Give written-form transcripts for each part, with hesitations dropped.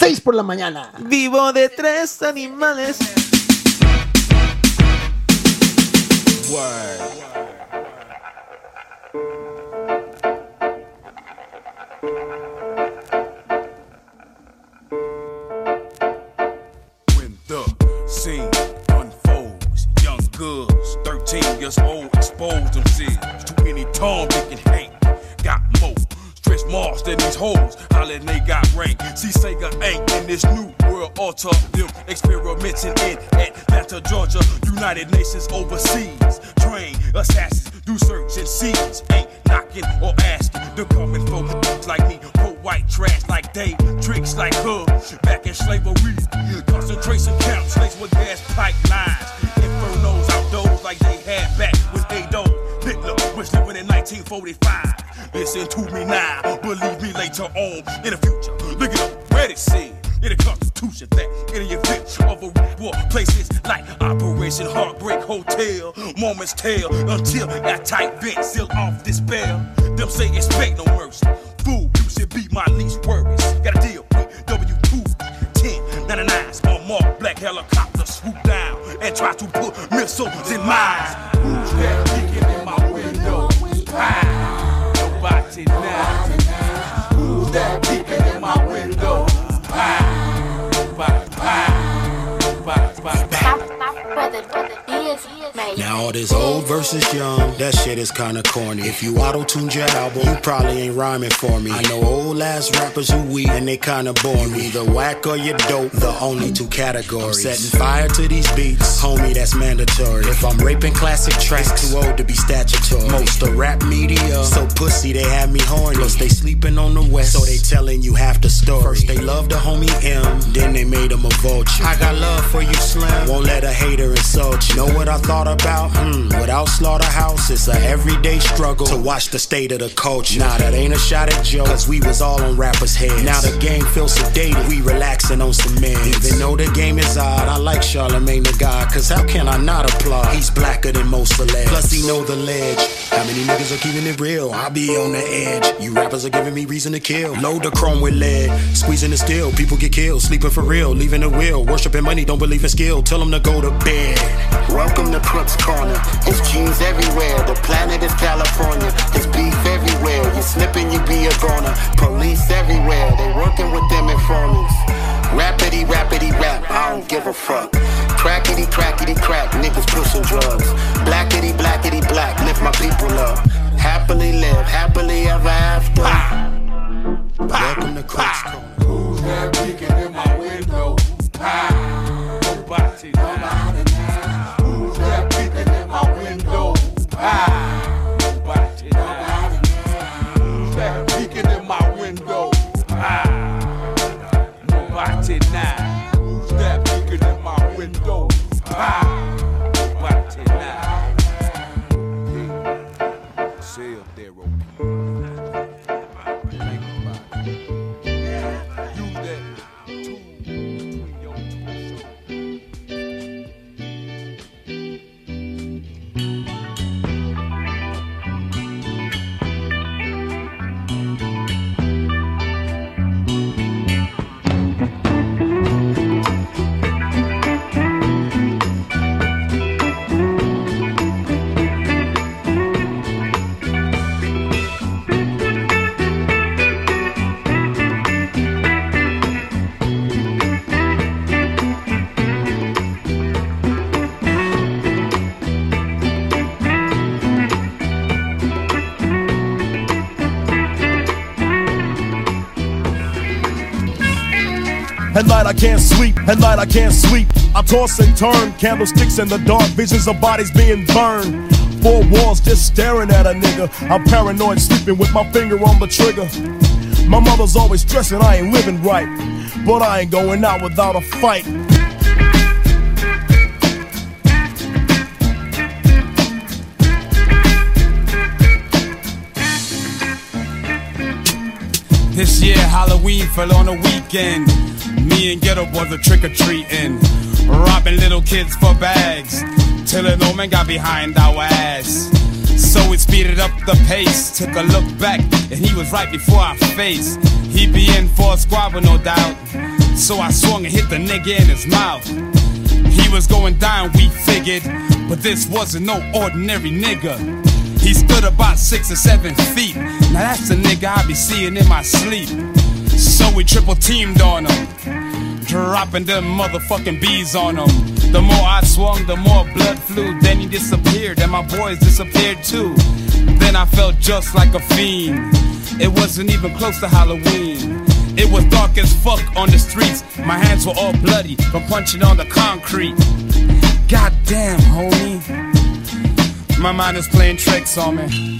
6 por la mañana. Vivo de 3 animales. Word. When the scene unfolds, young girls, 13 years old, expose themselves to any Tom, Dick, and hate. Got more stretch marks than these hoes, holla and they got rank. See Sega ain't in this new world altar, them experimenting in Atlanta, Georgia, United Nations overseas. Train assassins, do search and seize, ain't knocking or asking. They're coming for like me, pro white trash like they, tricks like her, back in slavery. Concentration camps, slaves with gas pipelines, infernos out those like they had back when they don't. Hitler was living in 1945. Listen to me now, believe me later on in the future. Look at up where it said in the Constitution that in the event of a war, places like Operation Heartbreak Hotel, moments tell until that tight vent seal off despair. Them say expect no mercy. Fool, you should be my least worries. Got a deal with W2-1099s on marked black helicopter swoop down and try to put missiles in mines. Who's that kicking in my window? Pow! Nobody now. Who's that kicking in my window? Pow! Nobody. Pow! Nobody. My brother. Now all this old versus young, that shit is kinda corny. If you auto-tuned your album, you probably ain't rhyming for me. I know old ass rappers who weak, and they kinda bore me. Either whack or you dope, the only two categories. I'm setting fire to these beats, homie, that's mandatory. If I'm raping classic tracks, too old to be statutory. Most of rap media, so pussy they have me horny. Plus they sleeping on the west, so they telling you half the story. First they loved the homie M, then they made him a vulture. I got love for you, Slim, won't let a hater insult you. Know what I thought about? Without Slaughterhouse, it's an everyday struggle to watch the state of the culture. Nah, that ain't a shot at Joe, cause we was all on rappers' heads. Now the game feels sedated, we relaxing on some men. Even though the game is odd, I like Charlemagne the God, cause how can I not applaud? He's blacker than most celebs, plus he know the ledge. How many niggas are keeping it real? I be on the edge. You rappers are giving me reason to kill. Load the chrome with lead, squeezing the steel, people get killed, sleeping for real, leaving the wheel. Worshipping money, don't believe in skill, tell them to go to bed. Welcome to Crook's Corner. It's jeans everywhere. The planet is California. There's beef everywhere. You slip and you be a goner. Police everywhere. They working with them informants. Rappity, rappity, rap. I don't give a fuck. Crackety, crackety, crack. Niggas pushing drugs. Blackety, blackety, black. Lift my people up. Happily live. Happily ever after. Welcome to Crook's Corner. Who's that peeking in my window? Nobody. At night I can't sleep, at night I can't sleep. I toss and turn, candlesticks in the dark, visions of bodies being burned. Four walls just staring at a nigga. I'm paranoid, sleeping with my finger on the trigger. My mother's always stressing I ain't living right, but I ain't going out without a fight. This year Halloween fell on a weekend. Me and Geto Boys are trick-or-treating, robbing little kids for bags, till an old man got behind our ass. So we speeded up the pace, took a look back, and he was right before our face. He be in for a squabble, no doubt. so I swung and hit the nigga in his mouth. He was going down, we figured, but this wasn't no ordinary nigga. He stood about 6 or 7 feet, now that's the nigga I be seeing in my sleep. So we triple teamed on him, dropping them motherfucking bees on him. The more I swung, the more blood flew. Then he disappeared and my boys disappeared too. Then I felt just like a fiend. It wasn't even close to Halloween. It was dark as fuck on the streets. My hands were all bloody from punching on the concrete. Goddamn, homie, my mind is playing tricks on me.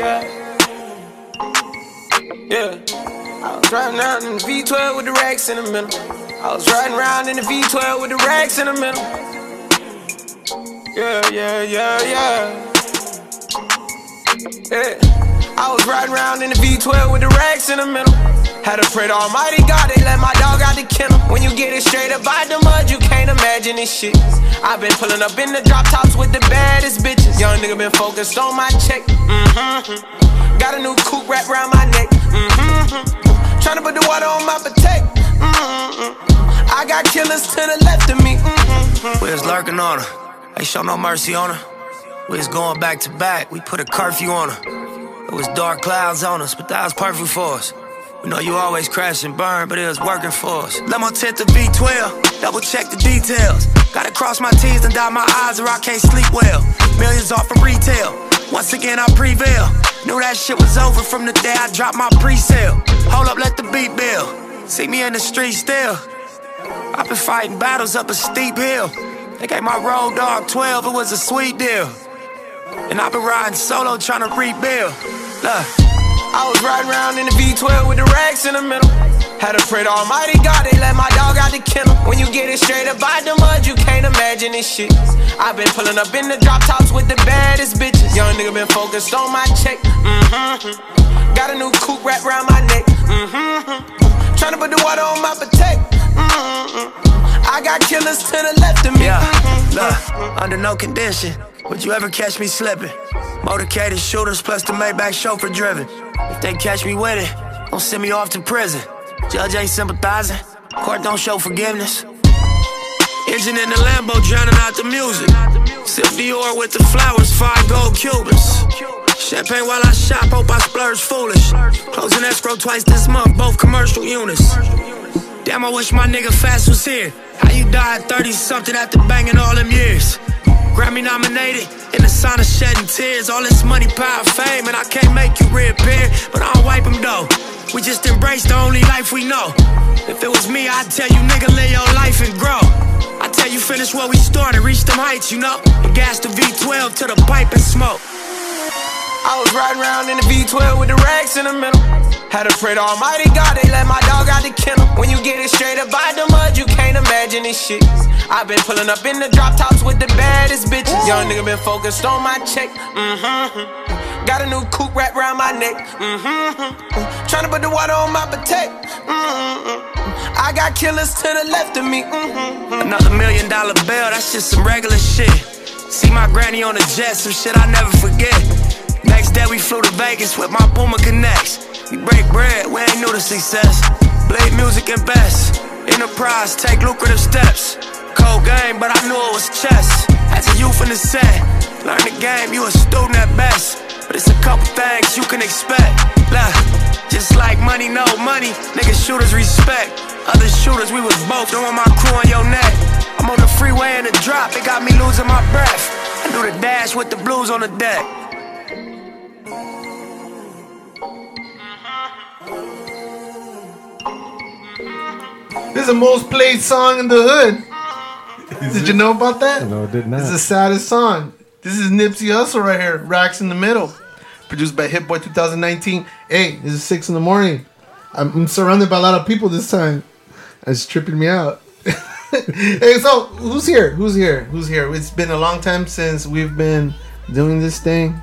Yeah. I was driving around in the V12 with the racks in the middle. I was riding around in the V12 with the racks in the middle. Yeah. I was riding around in the V12 with the racks in the middle. Had to pray to Almighty God, they let my dog out the kennel. When you get it straight up out the mud, you can't imagine this shit. I've been pulling up in the drop tops with the baddest bitches. Young nigga been focused on my check. Got a new coupe wrapped around my neck. Tryna put the water on my potato. I got killers to the left of me. We was lurking on her, ain't show no mercy on her. We was going back to back, we put a curfew on her. It was dark clouds on us, but that was perfect for us. We know you always crash and burn, but it was working for us. Let my tent to V12, double check the details. Gotta cross my T's and dot my I's or I can't sleep well. Millions off of retail, once again I prevail. Knew that shit was over from the day I dropped my pre-sale. Hold up, let the beat build, see me in the street still. I've been fighting battles up a steep hill. They gave my road dog 12, it was a sweet deal. And I've been riding solo trying to rebuild. Look, I was riding around in the V12 with the racks in the middle. Had to pray to Almighty God, they let my dog out the kennel. When you get it straight up out the mud, you can't imagine this shit. I've been pulling up in the drop tops with the baddest bitches. Young nigga been focused on my check. Got a new coupe wrapped around my neck. Tryna put the water on my potato. I got killers to the left of me. Yeah, look, under no condition would you ever catch me slipping. Motorcaded shooters plus the Maybach chauffeur driven. If they catch me with it, don't send me off to prison. Judge ain't sympathizing, court don't show forgiveness. Engine in the Lambo drowning out the music. Sip Dior with the flowers, 5 gold Cubans. Champagne while I shop, hope I splurge foolish. Closing escrow twice this month, both commercial units. Damn, I wish my nigga Fast was here. How you died 30-something after banging all them years? Grammy nominated, in the sign of shedding tears. All this money, power, fame, and I can't make you reappear. But I'll wipe them though, we just embrace the only life we know. If it was me, I'd tell you, nigga, live your life and grow. I tell you, finish what we started, reach them heights, you know. And gas the V12 to the pipe and smoke. I was riding around in the V12 with the racks in the middle. Had to pray to Almighty God, they let my dog out the kennel. When you get it straight up out the mud, you can't imagine this shit. I've been pulling up in the drop tops with the baddest bitches. Young nigga been focused on my check. Got a new coupe wrapped around my neck. Tryna put the water on my potato. I got killers to the left of me. Another $1 million bill, that's just some regular shit. See my granny on the jet, some shit I never forget. Next day we flew to Vegas with my Puma Connects. We break bread, we ain't new to success. Blade music and best. Enterprise, take lucrative steps. Cold game, but I knew it was chess. As a youth in the set, learn the game, you a student at best. But it's a couple things you can expect. Look, just like money, no money, niggas shooters respect. Other shooters, we was both throwing my crew on your neck. I'm on the freeway in the drop, it got me losing my breath. I do the dash with the blues on the deck. This is the most played song in the hood. Did you know about that? No, I did not. It's the saddest song. This is Nipsey Hussle right here. Racks in the Middle. Produced by Hit Boy 2019. Hey, this is 6 in the morning. I'm surrounded by a lot of people this time. It's tripping me out. Hey, so who's here? It's been a long time since we've been doing this thing,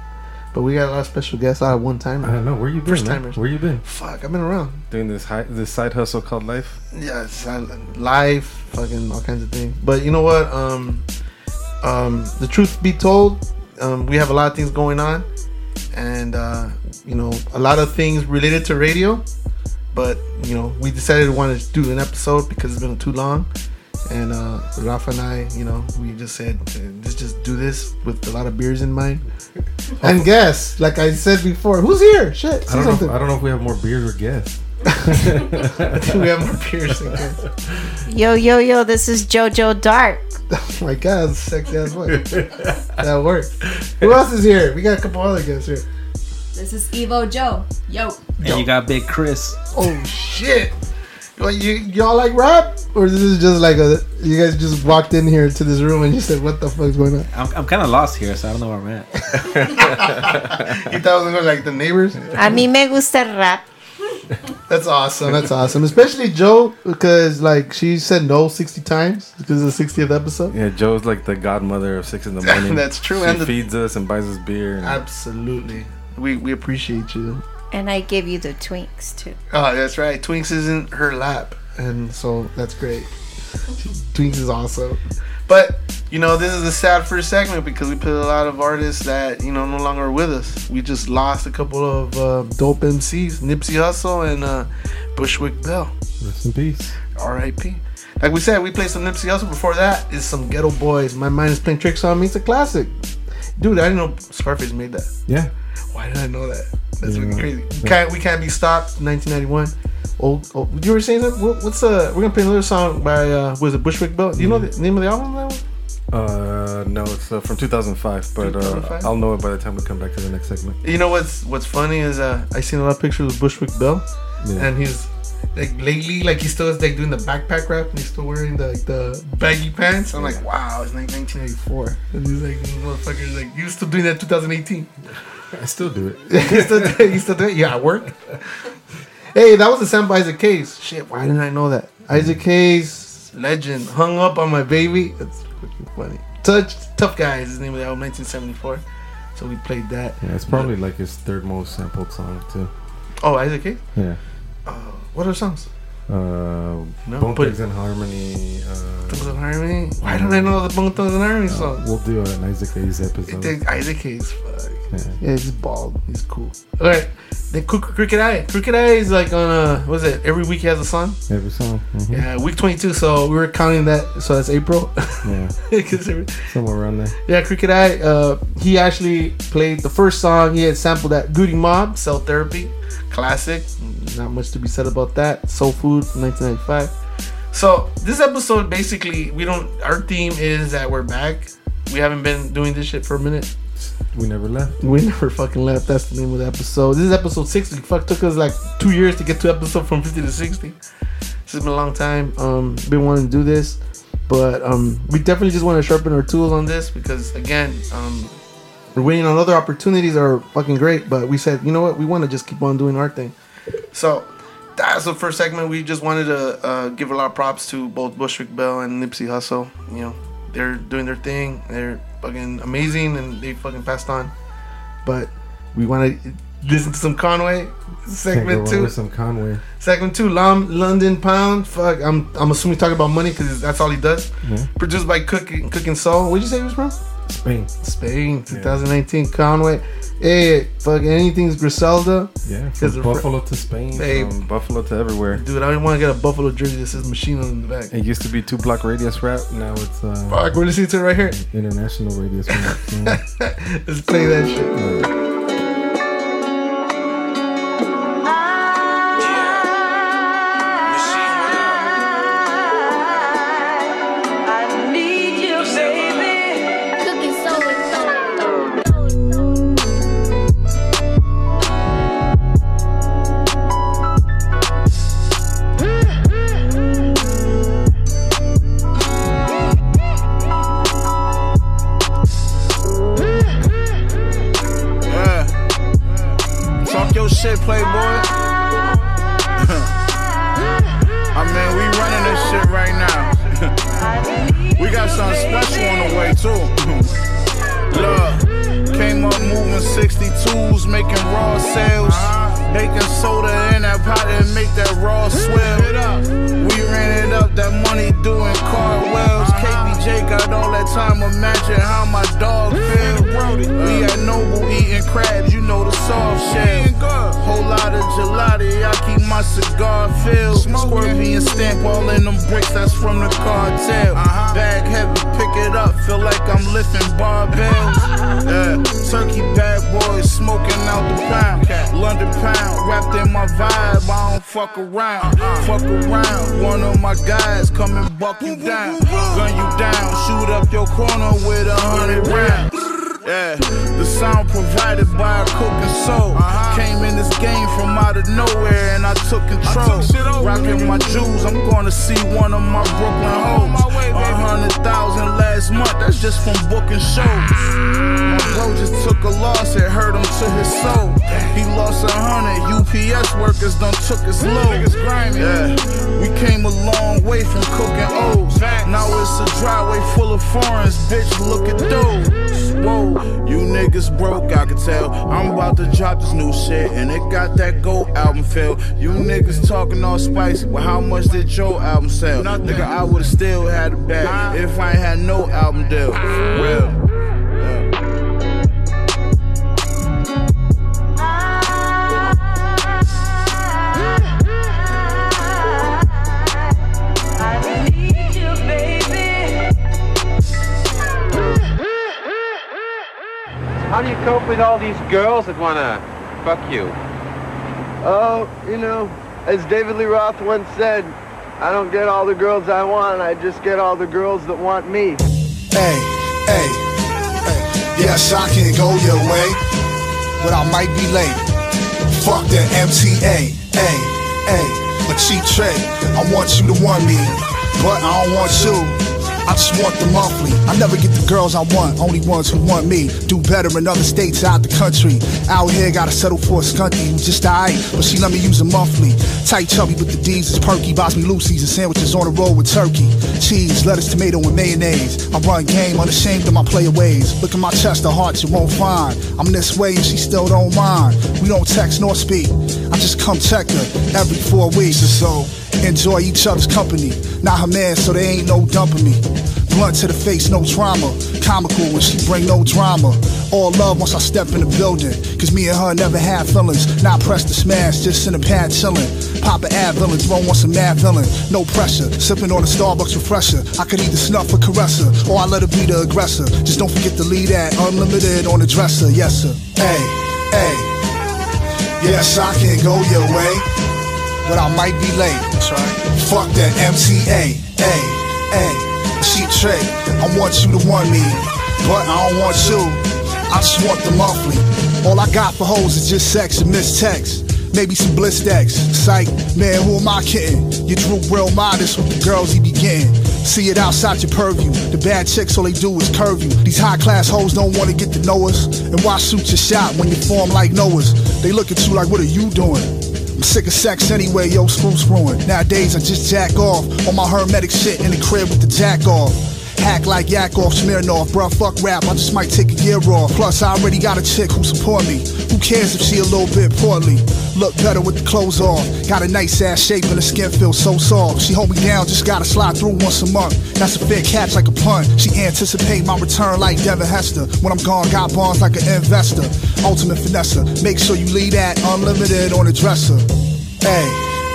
but we got a lot of special guests. I have one timer. I don't know where you been. First timers. Where you been? Fuck, I've been around doing this side hustle called life. Yeah, life, fucking all kinds of things. But you know what? The truth be told, we have a lot of things going on, and you know, a lot of things related to radio. But you know, we decided to want to do an episode because it's been too long. And Rafa and I, you know, we just said, let's just do this with a lot of beers in mind. And guests, like I said before, who's here? Shit, say something. I don't know if we have more beers or guests. I think we have more beers than guests. Yo, this is JoJo Dark. Oh my God, sexy ass voice. That worked. Who else is here? We got a couple other guests here. This is Evo Joe. Yo. And you got Big Chris. Oh shit. Y'all like rap, or this is just like you guys just walked in here to this room and you said, "What the fuck's going on?" I'm kind of lost here, so I don't know where I'm at. You thought I was going like the neighbors? A mí me gusta rap. That's awesome. That's awesome, especially Joe, because like she said no 60 times because of the 60th episode. Yeah, Joe's like the godmother of 6 a.m. That's true. She feeds us and buys us beer. And absolutely, we appreciate you. And I give you the Twinks too. Oh, that's right. Twinks is in her lap, and so that's great. Twinks is awesome. But you know, this is a sad first segment because we put a lot of artists that you know no longer are with us. We just lost a couple of dope MCs, Nipsey Hussle and Bushwick Bill. Rest in peace. R.I.P. Like we said, we played some Nipsey Hussle. Before that is some Geto Boys. My Mind Is Playing Tricks on Me. It's a classic, dude. I didn't know Scarface made that. Yeah. Why did I know that? That's crazy. We can't be stopped. 1991. Old. You were saying that. We're gonna play another song by was it Bushwick Bill? Do you know the name of the album? That one? No, it's from 2005. But I'll know it by the time we come back to the next segment. You know what's funny is I seen a lot of pictures of Bushwick Bill, and he's like lately like he still is like doing the backpack rap and he's still wearing the baggy pants. I'm like, wow, it's like 1984. And he's like, motherfuckers, like you still doing that in 2018. I still do it. You still do it? Yeah, at work. Hey, that was a sample by Isaac Hayes. Shit, why didn't I know that? Isaac Hayes, legend. Hung Up on My Baby. That's fucking funny. Tough Guy is his name of the album, 1974. So we played that. Yeah, it's probably like his third most sampled song, too. Oh, Isaac Hayes? Yeah. What are songs? Bone Thugs-n-Harmony. Thugs-n-Harmony? Why don't I know the Bone Thugs-n-Harmony song? We'll do an Isaac Hayes episode. Isaac Hayes, fuck. Yeah, he's bald. He's cool. Alright, then Curren$y. Curren$y is like on what is it? Every week he has a song? Every song. Mm-hmm. Yeah, week 22, so we were counting that. So that's April. Yeah. Somewhere around there. Yeah, Curren$y, he actually played the first song. He had sampled that Goody Mob, Cell Therapy. Classic. Not much to be said about that. Soul Food from 1995. So this episode basically our theme is that we're back. We haven't been doing this shit for a minute. We never left. We never fucking left. That's the name of the episode. This is episode 60. Fuck, took us like 2 years to get to episode from 50 to 60. This has been a long time. Been wanting to do this, but we definitely just want to sharpen our tools on this because again, we're waiting on other opportunities that are fucking great. But we said, you know what? We want to just keep on doing our thing. So that's the first segment. We just wanted to give a lot of props to both Bushwick Bill and Nipsey Hussle. You know, they're doing their thing. They're fucking amazing and they fucking passed on, but we want to listen to some Conway. Segment two, London Pound. Fuck, I'm assuming talking about money because that's all he does. Yeah. Produced by Cookin' Soul. What'd you say he was from? Spain, 2019. Yeah. Conway. Hey, fuck, anything's Griselda. Yeah, from Buffalo to Spain, babe. From Buffalo to everywhere. Dude, I don't want to get a Buffalo jersey that says Machine on the back. It used to be 2-block radius rap. Now it's... fuck, we're listening to it right here. International radius rap. Yeah. Let's play that shit. Yeah. Came tools, making raw sales. Making soda in that pot and make that raw swell. We ran it up, that money doing cartwheels. KBJ got all that time, imagine how my dog feel. We at Noble eating crabs, you know the soft shell. Whole lot of gelati, I keep my cigar filled. Scorpion stamp all in them bricks, that's from the cartel. Bag heavy, pick it up, feel like I'm lifting barbells. Turkey bad boys smoking out the pound. London pound, wrapped in my vibe, I don't fuck around. Fuck around, one of my guys come and buck you down. Gun you down, shoot up your corner with 100 rounds. Yeah, the sound provided by Cookin' Soul. Came in this game from out of nowhere and I took control. Rocking my jewels, I'm gonna see one of my Brooklyn hoes. 100,000 last month, that's just from booking shows. My bro just took a loss, it hurt him to his soul. He lost 100, UPS workers done took his load. Yeah, we came a long way from cooking O's. Now it's a driveway full of foreigns, bitch, look at those. Whoa, you niggas broke, I can tell. I'm about to drop this new shit and it got that gold album feel. You niggas talking all spicy, but how much did your album sell? Nigga, I would've still had a bag if I ain't had no album deal. Real. How do you cope with all these girls that want to fuck you? Oh, you know, as David Lee Roth once said, I don't get all the girls I want, I just get all the girls that want me. Hey, hey, hey. Yes, I can go your way, but I might be late. Fuck the MTA, hey, hey. A cheap trick, I want you to want me, but I don't want you. I just want the monthly. I never get the girls I want, only ones who want me. Do better in other states, out the country. Out here, gotta settle for a skunky who's just aight, but she let me use a monthly. Tight chubby with the D's is perky. Buys me Lucy's and sandwiches on the road with turkey, cheese, lettuce, tomato, and mayonnaise. I run game, unashamed of my player ways. Look at my chest, the heart you won't find. I'm this way and she still don't mind. We don't text nor speak. I just come check her every 4 weeks or so. Enjoy each other's company. Not her man, so there ain't no dumping me. Blunt to the face, no trauma. Comical when she bring no drama. All love once I step in the building, cause me and her never had feelings. Not pressed to smash, just in a pad chillin'. Pop an ad villain, throw on some mad villain. No pressure, sippin' on a Starbucks refresher. I could either snuff or caress her, or I let her be the aggressor. Just don't forget to leave that unlimited on the dresser, yes sir. Hey, hey. Yes, I can go your way, but I might be late. That's right. Fuck that MTA, ay, ay. She trick, I want you to want me, but I don't want you. I just want the monthly. All I got for hoes is just sex and missed texts. Maybe some bliss decks. Psych, man, who am I kidding? You drew real modest with the girls he be getting. See it outside your purview. The bad chicks, all they do is curve you. These high class hoes don't wanna get to know us. And why shoot your shot when you form like Noah's? They look at you like, what are you doing? I'm sick of sex anyway, yo, screwing. Nowadays I just jack off on my hermetic shit in the crib with the jack off. Hack like Yakov, Smirnoff, bruh, fuck rap, I just might take a year off. Plus I already got a chick who support me. Who cares if she a little bit poorly? Look better with the clothes off. Got a nice ass shape and the skin feels so soft. She hold me down, just gotta slide through once a month. That's a fair catch like a punt. She anticipate my return like Devin Hester. When I'm gone, got bonds like an investor. Ultimate finesser, make sure you leave that unlimited on the dresser. Hey,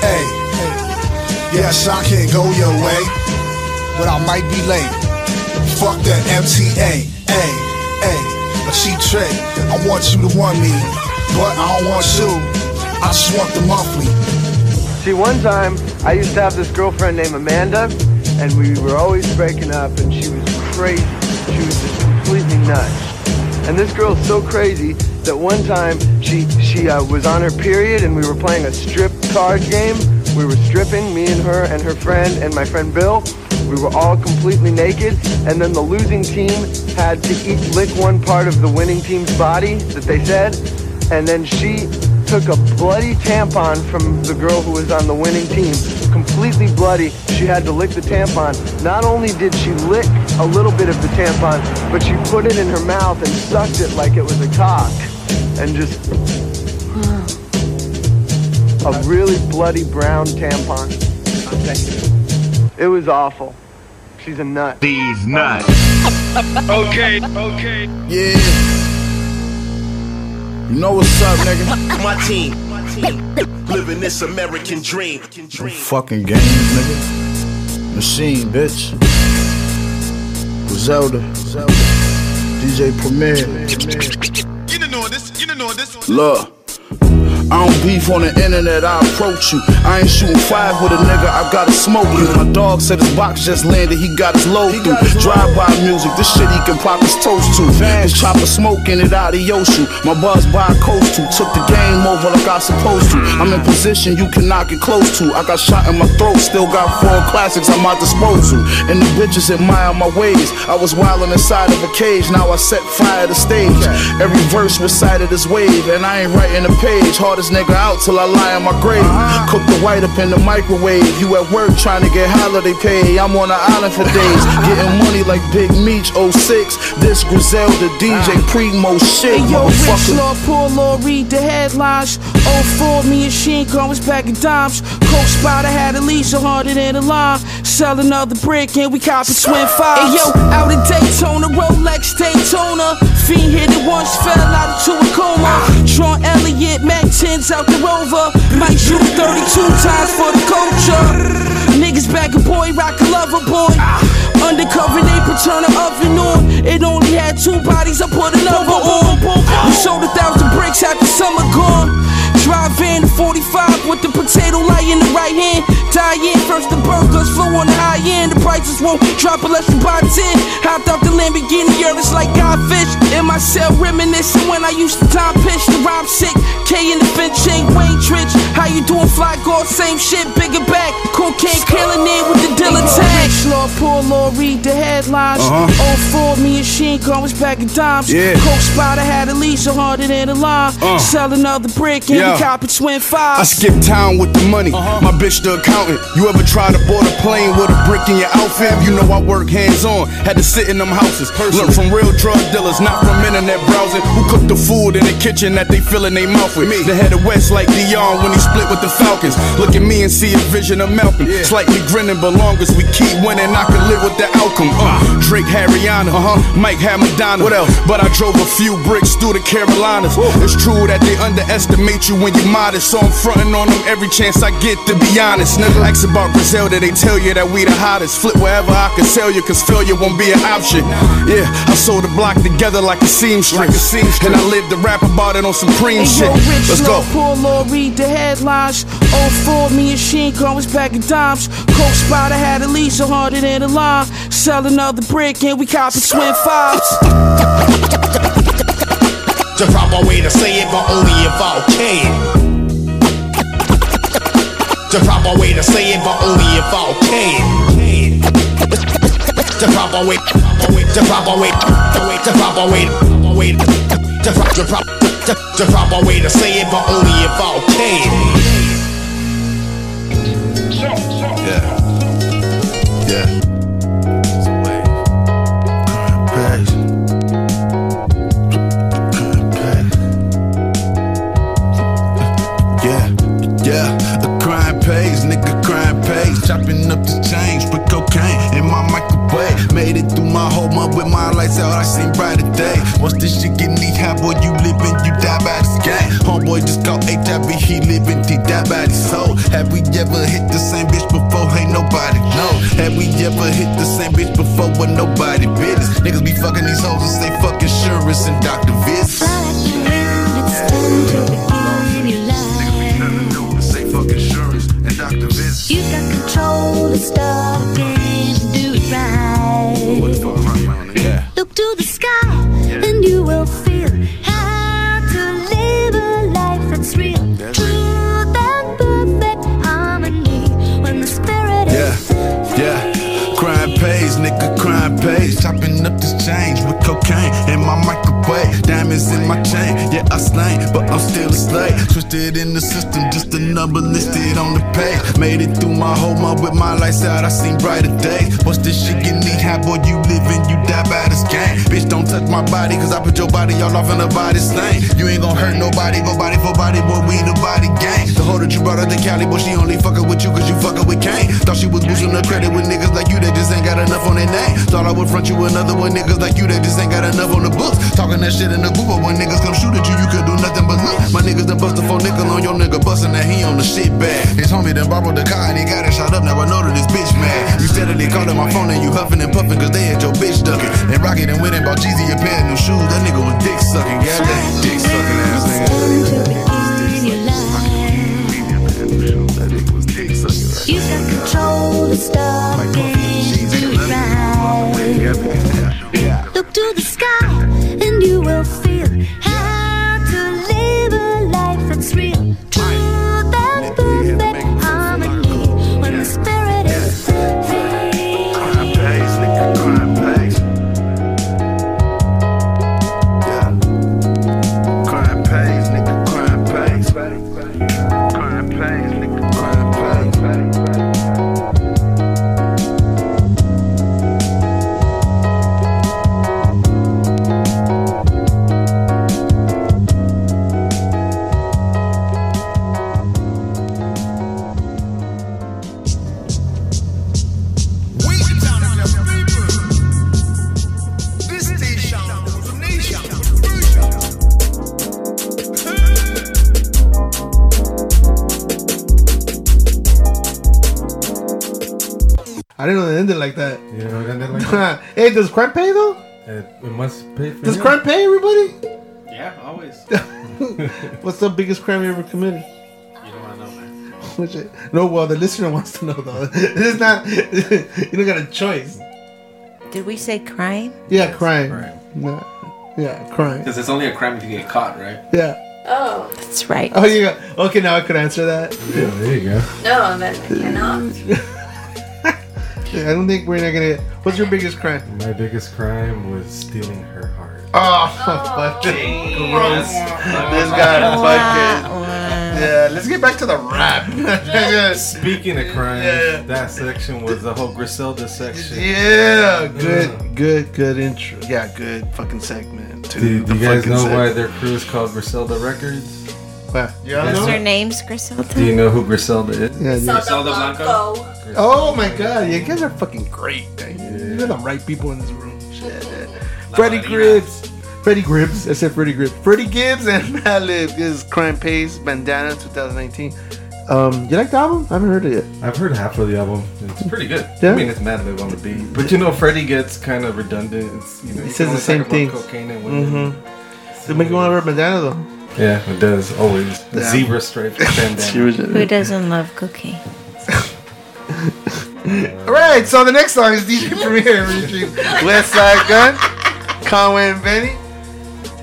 hey, hey. Yes, I can go your way, but I might be late. Fuck that MTA, ay, ay. A cheap trick, I want you to want me, but I don't want you, I just want the monthly. See, one time, I used to have this girlfriend named Amanda, and we were always breaking up, and she was crazy. She was just completely nuts. And this girl's so crazy that one time, she was on her period, and we were playing a strip card game. We were stripping, me and her friend, and my friend Bill. We were all completely naked, and then the losing team had to lick one part of the winning team's body that they said, and then she took a bloody tampon from the girl who was on the winning team, completely bloody. She had to lick the tampon. Not only did she lick a little bit of the tampon, but she put it in her mouth and sucked it like it was a cock. and just a really bloody brown tampon. It was awful. She's a nut. These nuts. Okay, okay. Yeah. You know what's up, nigga? My team. Living this American dream. No fucking games, nigga. Machine, bitch. Griselda. DJ Premier. You didn't know this. You didn't know this. Look. I don't beef on the internet, I approach you. I ain't shooting five with a nigga, I gotta smoke you. My dog said his box just landed, he got his load through. Drive-by music, this shit he can pop his toast to. This chopper smoking it out of Yoshu. My buzz by a coastal, took the game over like I supposed to. I'm in position you cannot get close to. I got shot in my throat, still got four classics at my disposal. And the bitches admire my ways. I was wildin' inside of a cage, now I set fire to stage. Every verse recited his wave, and I ain't writing a page. This nigga out till I lie in my grave. Cook the white up in the microwave. You at work trying to get holiday pay. I'm on an island for days, getting money like Big Meech 06. This Griselda, DJ Primo shit. Hey, yo, Rich Lord, poor Lord, read the headlines. 04, me and Sheen Khan was packing dimes. Coke Spider had at least 100 in the line. Sell another brick and we cop a twin five. Hey, yo, out in Daytona, Rolex Daytona. Fiend hit it once, fell out into a coma. Tron Elliott, Mac out the Rover, might shoot 32 times for the culture. Niggas back a boy, rock a lover boy. Undercover, they put turn the oven on. It only had two bodies, I put another on. We sold 1,000 bricks after summer gone. Drive in 45 with the potato lie in the right hand. Die in first, the burglars flew on the high end. The prices won't drop unless you buy 10. Hopped out the Lamborghini, it's like Godfish. In my cell reminiscing when I used to time pitch. The rhyme sick, K in the bench ain't Waitridge. How you doing, fly girl? Same shit, bigger back. Cocaine killing it with the dealer tag. Rich Lord, poor Lord, read the headlines. 04, me and Sheen Khan was packing dimes. Coke Spider had at least 100 in the line. Sell another brick and cop it, win five. I skip town with the money. My bitch the accountant. You ever try to board a plane with a brick in your outfit? You know I work hands on. Had to sit in them houses. Learn from real drug dealers, not from internet browsing. Who cook the food in the kitchen that they fill in their mouth with? Me. The head of West like Dion when he split with the Falcons. Look at me and see a vision of Malcolm. Slightly grinning, but long as we keep winning, I can live with the outcome. Drake had Rihanna. Mike had Madonna. What else? But I drove a few bricks through the Carolinas. It's true that they underestimate you when you're modest, so I'm frontin' on them every chance I get, to be honest. Nigga likes about Griselda, they tell you that we the hottest. Flip wherever I can sell you, cause failure won't be an option. Yeah, I sold the block together like a seamstress, and I lived to rap about it on Supreme shit. Yo, Rich Let's Lord, go. Poor Lord, read the headlines. 04, me and Sheen Khan was packing dimes. Coke Spider had at least 100 in the line. Sell another brick and we cop it, twin fives. The proper way to say it, but only if I can. The proper way to say it, but only if I can. The proper way, the proper way, the proper way, the proper way to say it, but only if I can. Yeah, yeah. Praise. Chopping up the change, put cocaine in my microwave. Made it through my whole month with my lights out, I seen brighter days. Once this shit get knee high, boy, you livin', you die by this game. Homeboy just caught HIV, he livin', he die by his soul. Have we ever hit the same bitch before? Ain't nobody know. Have we ever hit the same bitch before? With nobody business. Niggas be fucking these hoes and say fuck insurance and Dr. Visits. It's time to begin your life. Niggas be nothing new and say fuck insurance and Dr. Visits. You got control to stop and do it right. Look to the sky and you will feel how to live a life that's real. True that perfect harmony when the spirit is crime pays, nigga, crime pays. Chopping up this change with cocaine in my microwave. Diamond diamonds in my chain. Yeah, I slain, but I'm still a slave. Twisted in the system, just a number listed on the page. Made it through my whole month with my lights out, I seen brighter days. What's this shit get knee high, boy, you living, you die by this game. Bitch, don't touch my body, cause I put your body all off in a body stain. You ain't gon' hurt nobody, go body for body, boy, we the body gang. The hoe that you brought up to Cali, boy, she only fuckin' with you cause you fuckin' with Kane. Thought she was losing her credit with niggas like you that just ain't got enough on their name. Thought I would front you another one, niggas like you that just ain't got enough on the books. Talking that shit in the group, but when niggas come shoot at you, you could do nothing but look. My niggas done bustin' for nickel on your nigga bustin' that he on the shit bag. His homie done borrowed the car and he got it shot up, now I know that this bitch mad. You steadily called up my phone and you huffin' and puffin' cause they had your bitch duckin'. And Rocket and went and bought Choosy a pair of new shoes, that nigga was dick suckin', goddamn dick suckin' ass nigga. You got control to stop and ride. Look to the sky and you will feel how to live a life that's real. Truth and perfect harmony when the spirit is free. I didn't know it ended like that. Yeah, it ended like that. Hey, does Crump pay though? It must pay for. Does Crump pay everybody? Yeah, always. What's the biggest crime you ever committed? You don't want to know, man. Which, no, well, the listener wants to know though. It's not. You don't got a choice. Did we say crime? Yeah, crime. Crime. Yeah, crime. Because it's only a crime if you get caught, right? Yeah. Oh, that's right. Oh, you go. Okay, now I could answer that. Yeah, there you go. No, then I cannot. I don't think we're not gonna. What's your biggest crime? My biggest crime was stealing her heart. Oh, fucking gross! This guy fucking. Yeah, let's get back to the rap. Speaking of crime, that section was the whole Griselda section. Yeah, good intro. Yeah, good fucking segment. Do you guys know why their crew is called Griselda Records? Yeah, is her name's Griselda? Do you know who Griselda is? Yeah, Griselda Blanco. Griselda. Oh my god, you guys are fucking great. You're the right people in this room. Shit. Freddie Gibbs and Malib is Crime Pays Bandana 2019. You like the album? I haven't heard it yet. I've heard half of the album. It's pretty good. Yeah? I mean, it's Madlib on the beat, but you know, Freddie gets kind of redundant. It's, you know, he says the same thing. Cocaine and women. Mm-hmm. So, it make you want to wear a bandana though. Yeah, it does, always. Yeah. Zebra striped bandana. Who doesn't love cooking? Alright, so the next song is DJ Premier featuring Westside Gunn, Conway and Benny.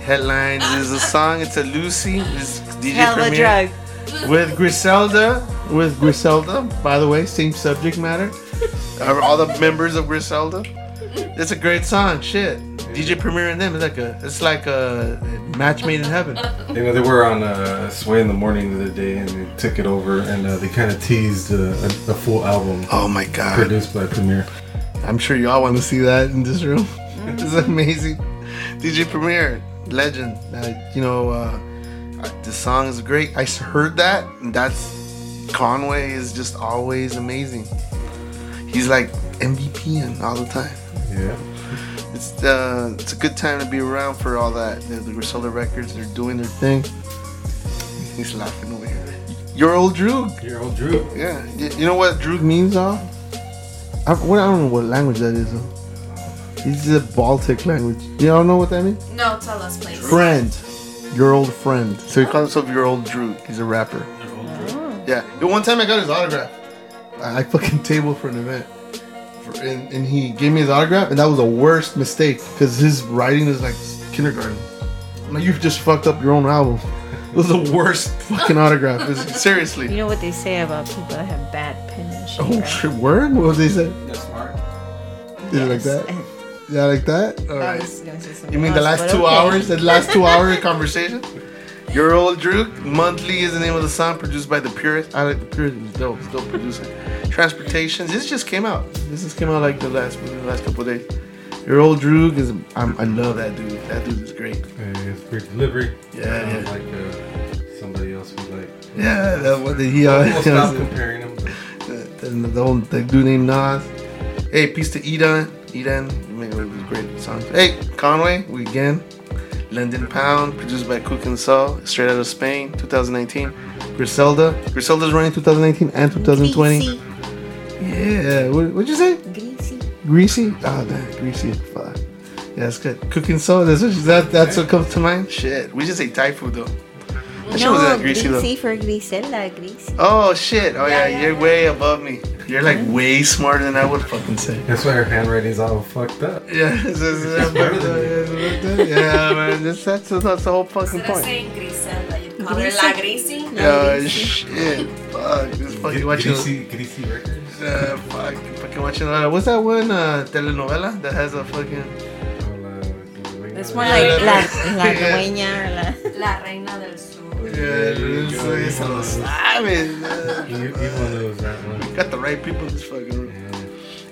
Headlines is a song, it's a Lucy. It's DJ Premier with Griselda. With Griselda, by the way, same subject matter. All the members of Griselda. It's a great song, shit. DJ Premier and them, it's like a match made in heaven. You know, they were on Sway in the Morning the other day and they took it over and they kind of teased a full album. Oh my god. Produced by Premier. I'm sure y'all want to see that in this room. It's amazing. DJ Premier, legend. The song is great. I heard that and Conway is just always amazing. He's like MVPing all the time. Yeah. It's a good time to be around for all that. The Griselda Records, they're doing their thing. He's laughing over here. Your Old Droog. Your Old Droog. Yeah. You know what Droog means, though? I don't know what language that is, though. It's a Baltic language. You don't know what that means? No, tell us, please. Friend. Your old friend. So he calls himself Your Old Droog. He's a rapper. Your Old Droog? Yeah. The one time I got his autograph. I fucking tabled for an event. And he gave me his autograph, and that was the worst mistake because his writing is like kindergarten. I'm like, you've just fucked up your own album. It was the worst fucking autograph. Seriously. You know what they say about people that have bad penmanship? Oh, right? Shit, word? What was they say? They're smart. Is it like that? Yeah, like that? Or, you mean the last 2 hours? The last 2 hour conversation? Your Old Droog, Monthly is the name of the song, produced by The Purist. I like The Purist. It's dope. It's dope producer. Transportations. This just came out. This just came out like the last couple of days. Your Old Droog is... I love that dude. That dude is great. It's great delivery. Yeah. It's like somebody else was like... Yeah, that one that he... We'll stop comparing him. The dude named Nas. Hey, peace to Eden. Eden, you make a great song. Hey, Conway, we again. London Pound, produced by Cookin' Soul, straight out of Spain, 2019. Griselda's running 2019 and 2020. Greasy. Yeah, what'd you say? Greasy? Oh, damn, Greasy. Fuck. Yeah, that's good. Cookin' Soul, that's what comes to mind? Shit, we just ate Thai food though. That shit was not greasy though. Greasy for Griselda, Greasy. Oh, shit. Oh, yeah, you're way above me. You're like way smarter than I would fucking say. That's why her handwriting's all fucked up. Yeah, yeah, man. That's the whole fucking point. Instead of saying Griselda, you call her La Greasy. Yeah, shit. Fuck. Just fucking watching Greasy records. Fuck. Fucking watching. What's that one telenovela that has a fucking? It's more like La Dueña or La Reina del Sur. Yeah, eso lo sabes. People knows that one. We got the right people in this fucking room. Yeah.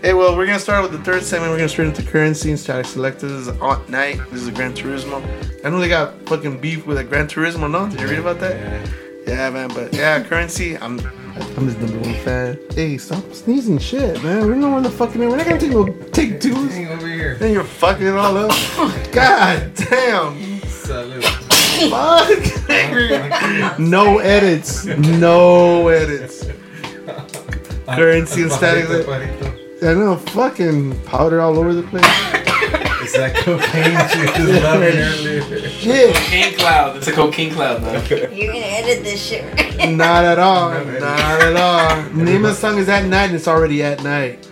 Hey, well, we're gonna start with the third segment. We're gonna straight into Curren$y and Static Selecta. This is Aunt Night. This is a Gran Turismo. I know they got fucking beef with a Gran Turismo, no? Did you read about that? Yeah man. But yeah, Curren$y, I'm his number one fan. Hey, stop sneezing, shit, man. We're not on the fucking. We're not gonna take no take twos. Over here. Then you're fucking it all up. God damn. Salute. Fuck. No edits. Curren$y and Static. I know, fucking powder all over the place. It's that cocaine shit. Shit. Cocaine cloud. It's a cocaine cloud, man. You're gonna edit this shit right? Not at all. Not at all. Name of the song is At Night and it's already at night.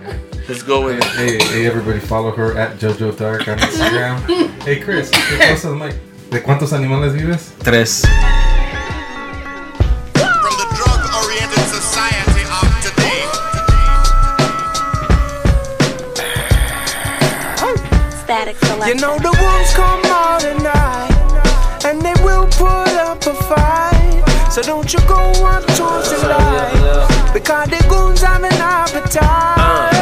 Let's go with it. Hey, everybody, follow her at JoJo Dark on Instagram. Hey, Chris, you're close to the mic. ¿De cuántos animales vives? 3. From the drug-oriented society of today. Static Selecta. You know the wolves come out at night, and they will put up a fight. So don't you go up towards the light, because the goons have an appetite.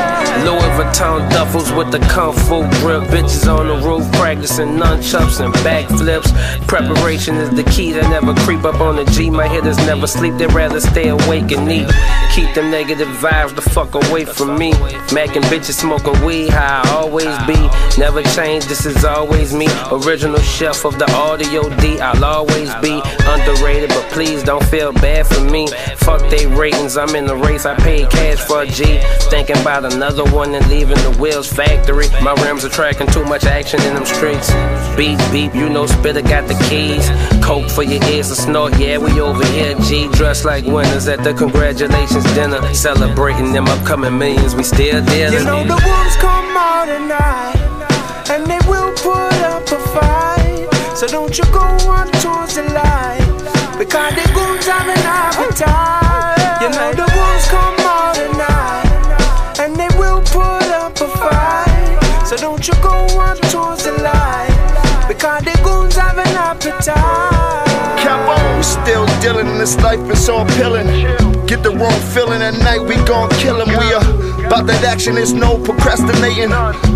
Louis Vuitton duffels with the Kung Fu grip. Bitches on the roof practicing nunchucks and backflips. Preparation is the key to never creep up on the G. My hitters never sleep, they'd rather stay awake and eat. Keep them negative vibes the fuck away from me. Mackin' bitches smoking weed, how I always be. Never change, this is always me. Original chef of the audio D, I'll always be underrated, but please don't feel bad for me. Fuck they ratings, I'm in the race, I paid cash for a G. Thinking about another one and leaving the wheels factory. My rims are tracking too much action in them streets. Beep, beep, you know Spitter got the keys. Coke for your ears to snort, yeah, we over here, G. Dressed like winners at the congratulations dinner. Celebrating them upcoming millions, we still dealing. You know the wolves come out at night, and they will put up a fight. So don't you go on towards the light, because the goons have an appetite. You know the wolves come out at night, and they will put up a fight. So don't you go on towards the light, because the goons have an appetite. Capo, we still dealing in this life, it's all pillin'. Get the wrong feeling at night, we gon' kill 'em. We are about that action, there's no procrastinating.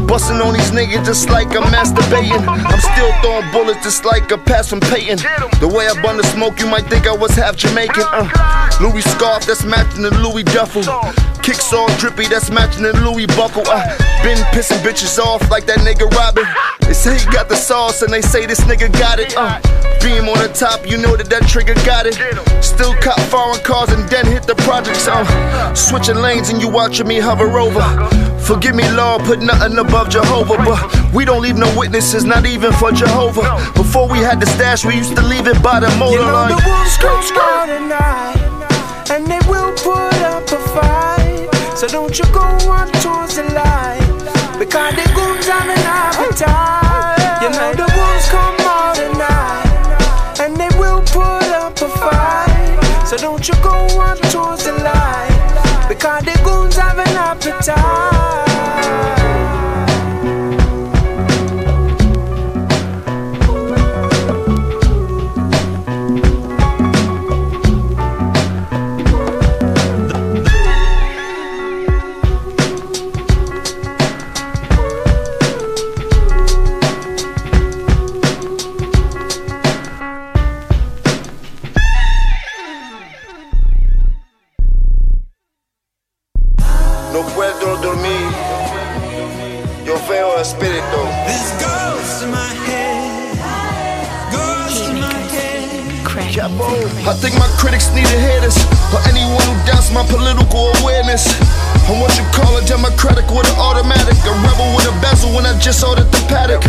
Bustin' on these niggas just like I'm masturbating. I'm still throwing bullets just like a pass from Peyton. The way I bun the smoke, you might think I was half Jamaican. Louis scarf, that's matching the Louis duffel. Kicks all drippy, that's matching the Louis buckle. I been pissing bitches off like that nigga Robin. They say he got the sauce and they say this nigga got it. Beam on the top, you know that trigger got it. Still cop foreign cars and then hit the projects. Switching lanes and you watching me hover over. Forgive me, Lord, put nothing above Jehovah. But we don't leave no witnesses, not even for Jehovah. Before we had the stash, we used to leave it by the motor line. You know the wolves come out at night, and they will put up a fight. So don't you go on towards the light, because the goons have an appetite. You know the wolves come out at night, and they will put up a fight. So don't you go on towards the light, because the goons have an appetite. I think my critics need to hear this, or anyone who doubts my political awareness. I'm what you call a democratic with an automatic, a rebel with a bezel when I just ordered the paddock.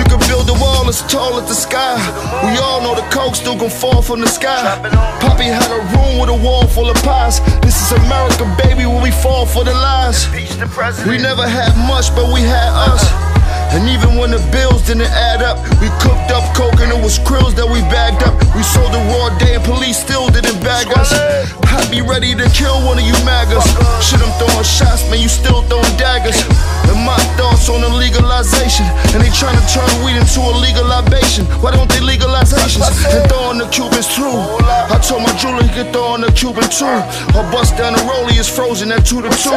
You can build a wall as tall as the sky. We all know the coke still gon' fall from the sky. Poppy had a room with a wall full of pies. This is America, baby, when we fall for the lies. We never had much, but we had us. And even when the bills didn't add up, we cooked up coke and it was krills that we bagged up. We sold it raw day and police still didn't bag us. I'd be ready to kill one of you maggots. Shit, I'm throwing shots, man, you still throwing daggers. And my thoughts on the legalization, and they trying to turn weed into a legal libation. Why don't they legalize Haitians and throw on the Cubans too? I told my jeweler he could throw on the Cuban too. I bust down the rollie, it's frozen at 2 to 2.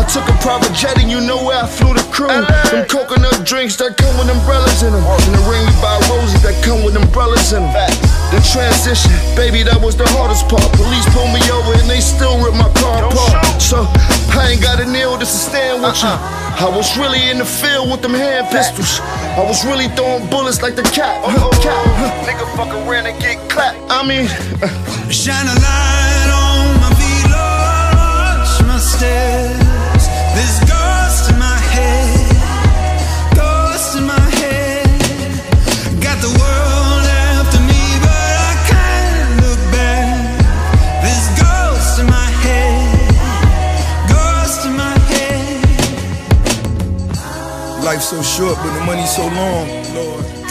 I took a private jet and you know where I flew the crew. Them coconut drinks that come with umbrellas in them, and the ring we buy roses that come with umbrellas in them. The transition, baby, that was the hardest part. Police pulled me over and they still ripped my car apart. So I ain't got a nail just to stand with you. I was really in the field with them hand pistols. I was really throwing bullets like the cat. Nigga fuck around and get clapped. I mean, shine a light on my feet, Lord, my steps. This ghost in my head. Life so short, but the money so long.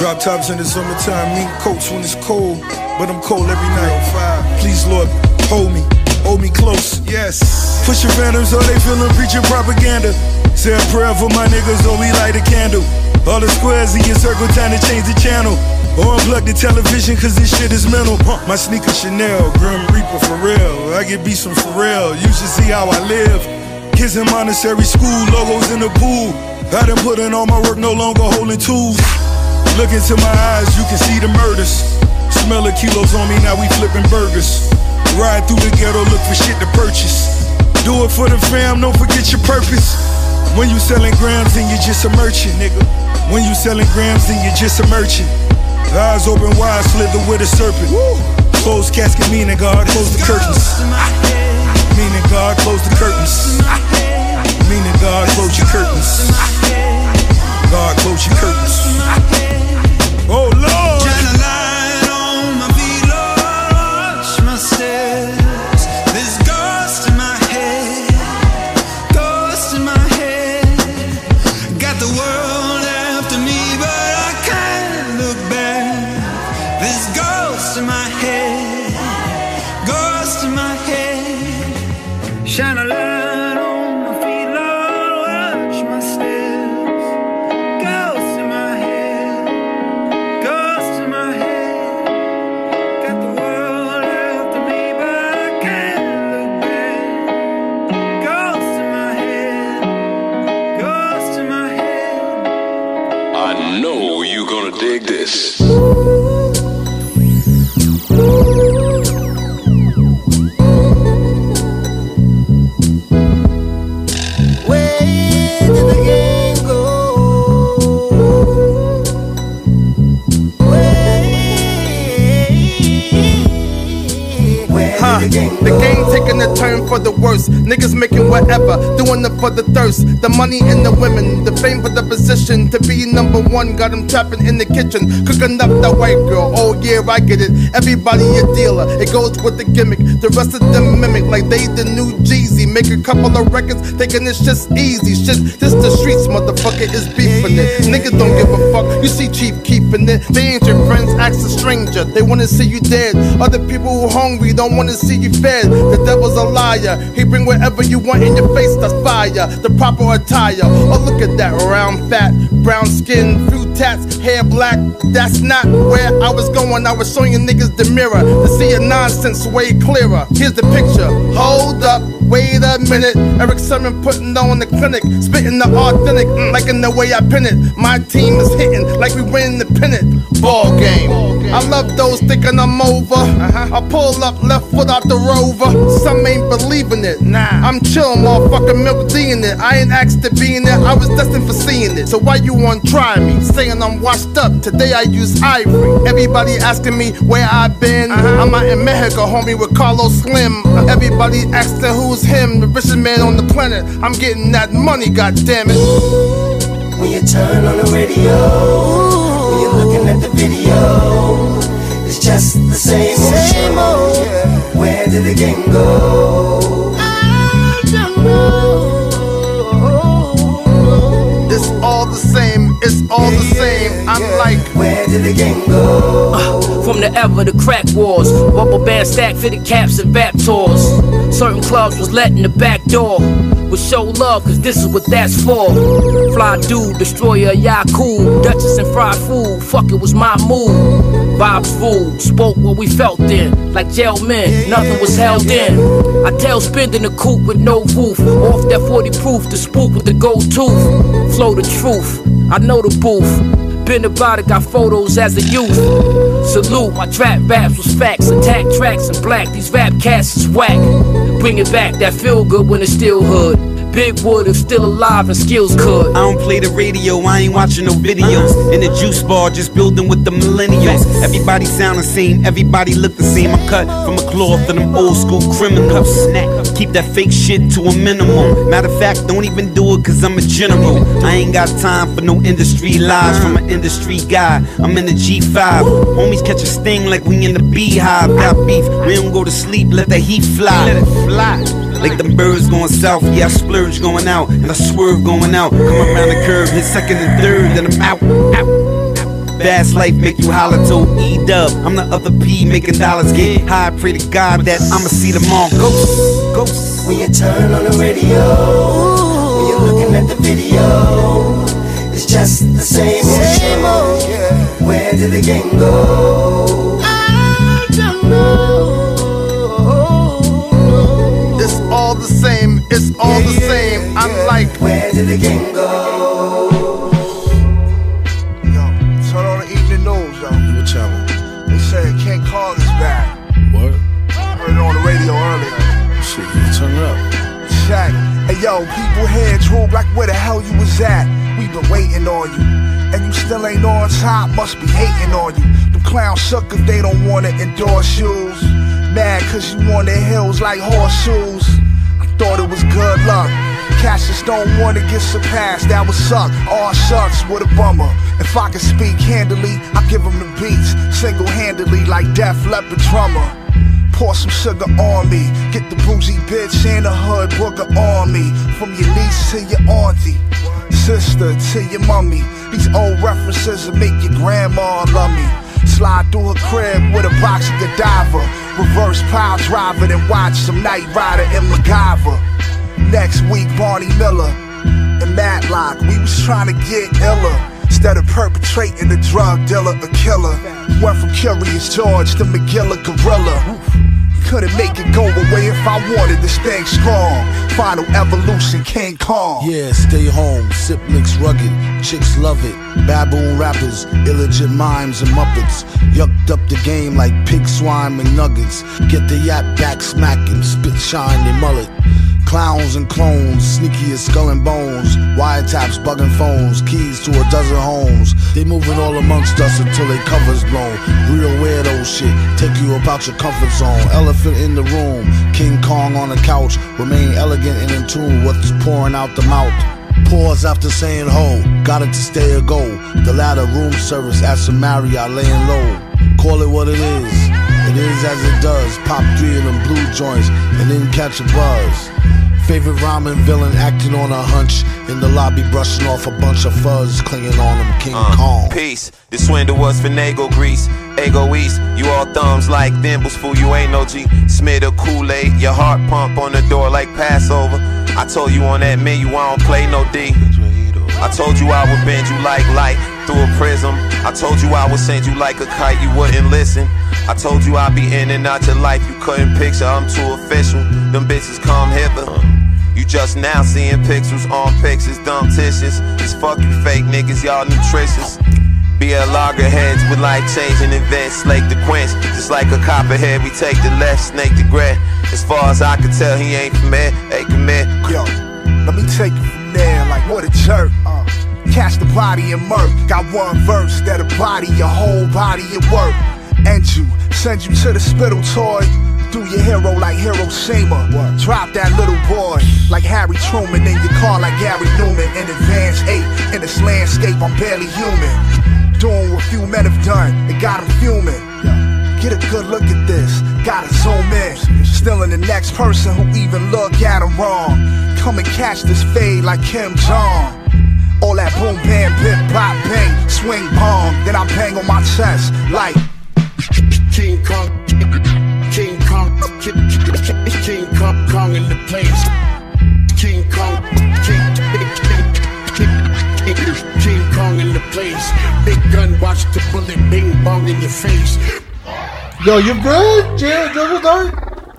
Drop tops in the summertime, mink coats when it's cold. But I'm cold every night. Please, Lord, hold me close. Yes. Push your phantoms, all they feelin' preaching propaganda. Say a prayer for my niggas, or we light a candle. All the squares in your circle, time to change the channel. Or unplug the television, cause this shit is mental. My sneaker Chanel, Grim Reaper for real. I get beats from Pharrell, you should see how I live. Kids in Montessori school, logos in the pool. I done put in all my work, no longer holding tools. Look into my eyes, you can see the murders. Smell of kilos on me, now we flipping burgers. Ride through the ghetto, look for shit to purchase. Do it for the fam, don't forget your purpose. When you selling grams, then you're just a merchant, nigga. When you selling grams, then you're just a merchant. Eyes open wide, slither with a serpent. Closed casket, meaning God, close the curtains. Meaning God, close the curtains. Meaning God, close your curtains. God, close your curtains. Oh, Lord! Shine a light on my feet, Lord, watch my steps. There's ghosts in my head, ghosts in my head. Got the world after me, but I can't look back. There's ghosts in my head, ghosts in my head. Shine a light. The game taking a turn for the worse. Niggas making whatever, doing it for the thirst. The money and the women, the fame for the position. To be number one, got them trapping in the kitchen. Cooking up that white girl, oh yeah, I get it. Everybody a dealer, it goes with the gimmick. The rest of them mimic like they the new Jeezy. Make a couple of records, thinking it's just easy. Shit, this the streets, motherfucker, is beefing it. Niggas don't give a fuck, you see cheap keeping it. They ain't your friends, ask a stranger, they wanna see you dead. Other people who hungry don't wanna see you fed. The devil's a liar, he bring whatever you want in your face, that's fire. The proper attire, oh look at that. Round fat, brown skin, few tats, hair black. That's not where I was going, I was showing you niggas the mirror. To see your nonsense way clearer, here's the picture. Hold up, wait a minute. Eric Sermon putting on the clinic, spitting the authentic, like in the way I pin it. My team is hitting like we win the pennant. Ball game, I love those thinking I'm over. I pull up left foot out the Rover. Some ain't believing it. I'm chill, motherfucker, Milk D in it. I ain't asked to be in it, I was destined for seeing it. So why you wanna try me? Say saying I'm washed up. Today I use ivory. Everybody asking me where I been. I'm out in Mexico, homie, with Carlos Slim. Everybody asking who's him, the richest man on the planet. I'm getting that money, goddammit. When you turn on the radio, when you're looking at the video, it's just the same old show. Yeah. Where did the game go? I don't know. It's all the same. It's all the same. I'm like, where did the game go? From the ever the crack wars, rubber band stack fitted caps and back tours. Certain clubs was letting the back door. Would show love, cause this is what that's for. Fly dude, destroyer, Yaku, Duchess and fried food, fuck it was my move. Vibes ruled, spoke what we felt then. Like jail men, nothing was held in. I tailspinned in the coupe with no roof. Off that 40 proof, the spook with the gold tooth. Flow the truth, I know the booth. Been about it, got photos as a youth. Salute, my trap raps was facts. Attack tracks in black, these rap cats is whack. Bring it back, that feel good when it's still hood. Big wood if still alive and skills could. I don't play the radio, I ain't watching no videos. In the juice bar, just building with the millennials. Everybody sound the same, everybody look the same. I'm cut from a cloth of them old school criminals. Keep that fake shit to a minimum. Matter of fact, don't even do it cause I'm a general. I ain't got time for no industry lies from an industry guy. I'm in the G5. Homies catch a sting like we in the beehive. Got beef, we don't go to sleep, let the heat fly. Let it fly. Like them birds going south, yeah, I splurge going out. And I swerve going out. Come around the curve, hit second and third, then I'm out. Fast life make you holler to E-Dub. I'm the other P making dollars get high. Pray to God that I'ma see them all. Ghosts, ghosts. When you turn on the radio, when you're looking at the video, it's just the same old show. Yeah. Where did the game go? I don't know. It's all the same. It's all the same. I'm like, where did the game go? Hey yo, people head droop like where the hell you was at? We been waiting on you, and you still ain't on top, must be hating on you. Them clowns suck if they don't wanna endorse shoes. Mad cause you on the hills like horseshoes. I thought it was good luck. Cassius don't wanna get surpassed, that would suck. Aw shucks, what a bummer. If I could speak handily, I'd give them the beats. Single-handedly like Def Leppard drummer. Pour some sugar on me, get the bougie bitch and the hood booger on me. From your niece to your auntie, sister to your mummy. These old references will make your grandma love me. Slide through her crib with a box of Godiva. Reverse pile driver, then watch some Knight Rider and MacGyver. Next week, Barney Miller and Matlock, we was trying to get iller. Instead of perpetrating a drug dealer, a killer. Went from Curious George to McGilla Gorilla. Couldn't make it go away if I wanted this thing strong. Final evolution, King Kong. Yeah, stay home, sip licks rugged, chicks love it. Baboon rappers, illegit mimes and muppets. Yucked up the game like pig swine and nuggets. Get the yap back, smack him, spit shine and mullet. Clowns and clones, sneaky as skull and bones. Wiretaps, bugging phones, keys to a dozen homes. They moving all amongst us until they covers blown. Real weirdo shit, take you about your comfort zone. Elephant in the room, King Kong on the couch. Remain elegant and in tune with what's pouring out the mouth. Pause after saying ho, got it to stay or go. The latter room service at some Marriott laying low. Call it what it is as it does. Pop three of them blue joints and then catch a buzz. Favorite rhyming villain acting on a hunch. In the lobby brushing off a bunch of fuzz, clinging on him, King Kong. Peace, this swindle was finagle grease. Ego East, you all thumbs like thimbles, fool, you ain't no G. Smear the Kool-Aid, your heart pump on the door like Passover. I told you on that menu I don't play no D. I told you I would bend you like light through a prism. I told you I would send you like a kite, you wouldn't listen. I told you I'd be in and out your life, you couldn't picture, I'm too official. Them bitches come hither. You just now seeing pixels on pixels, dumb tissues. This fuck you fake niggas, y'all nutritious. Be a loggerheads with life-changing events, slake the quench. Just like a copperhead, we take the left, snake the grand. As far as I can tell, he ain't from here, ain't commit. Yo, let me take it from there, like what a jerk. Catch the body and murk. Got one verse that'll body your whole body at work. End you, send you to the spittle toy. Do your hero like Hiroshima. Drop that little boy like Harry Truman in your car like Gary Newman. In advance 8, in this landscape I'm barely human. Doing what few men have done, it got him fuming. Get a good look at this, gotta zoom in. Still in the next person who even look at him wrong. Come and catch this fade like Kim Jong. All that boom, bam, bip, bop, bang, swing, bomb. Then I bang on my chest like King Kong, King Kong, King Kong, Kong in the place. King Kong, King Kong in the place. Big gun, watch the bullet, bing bong in your face. Yo, you good? Jared, double dark?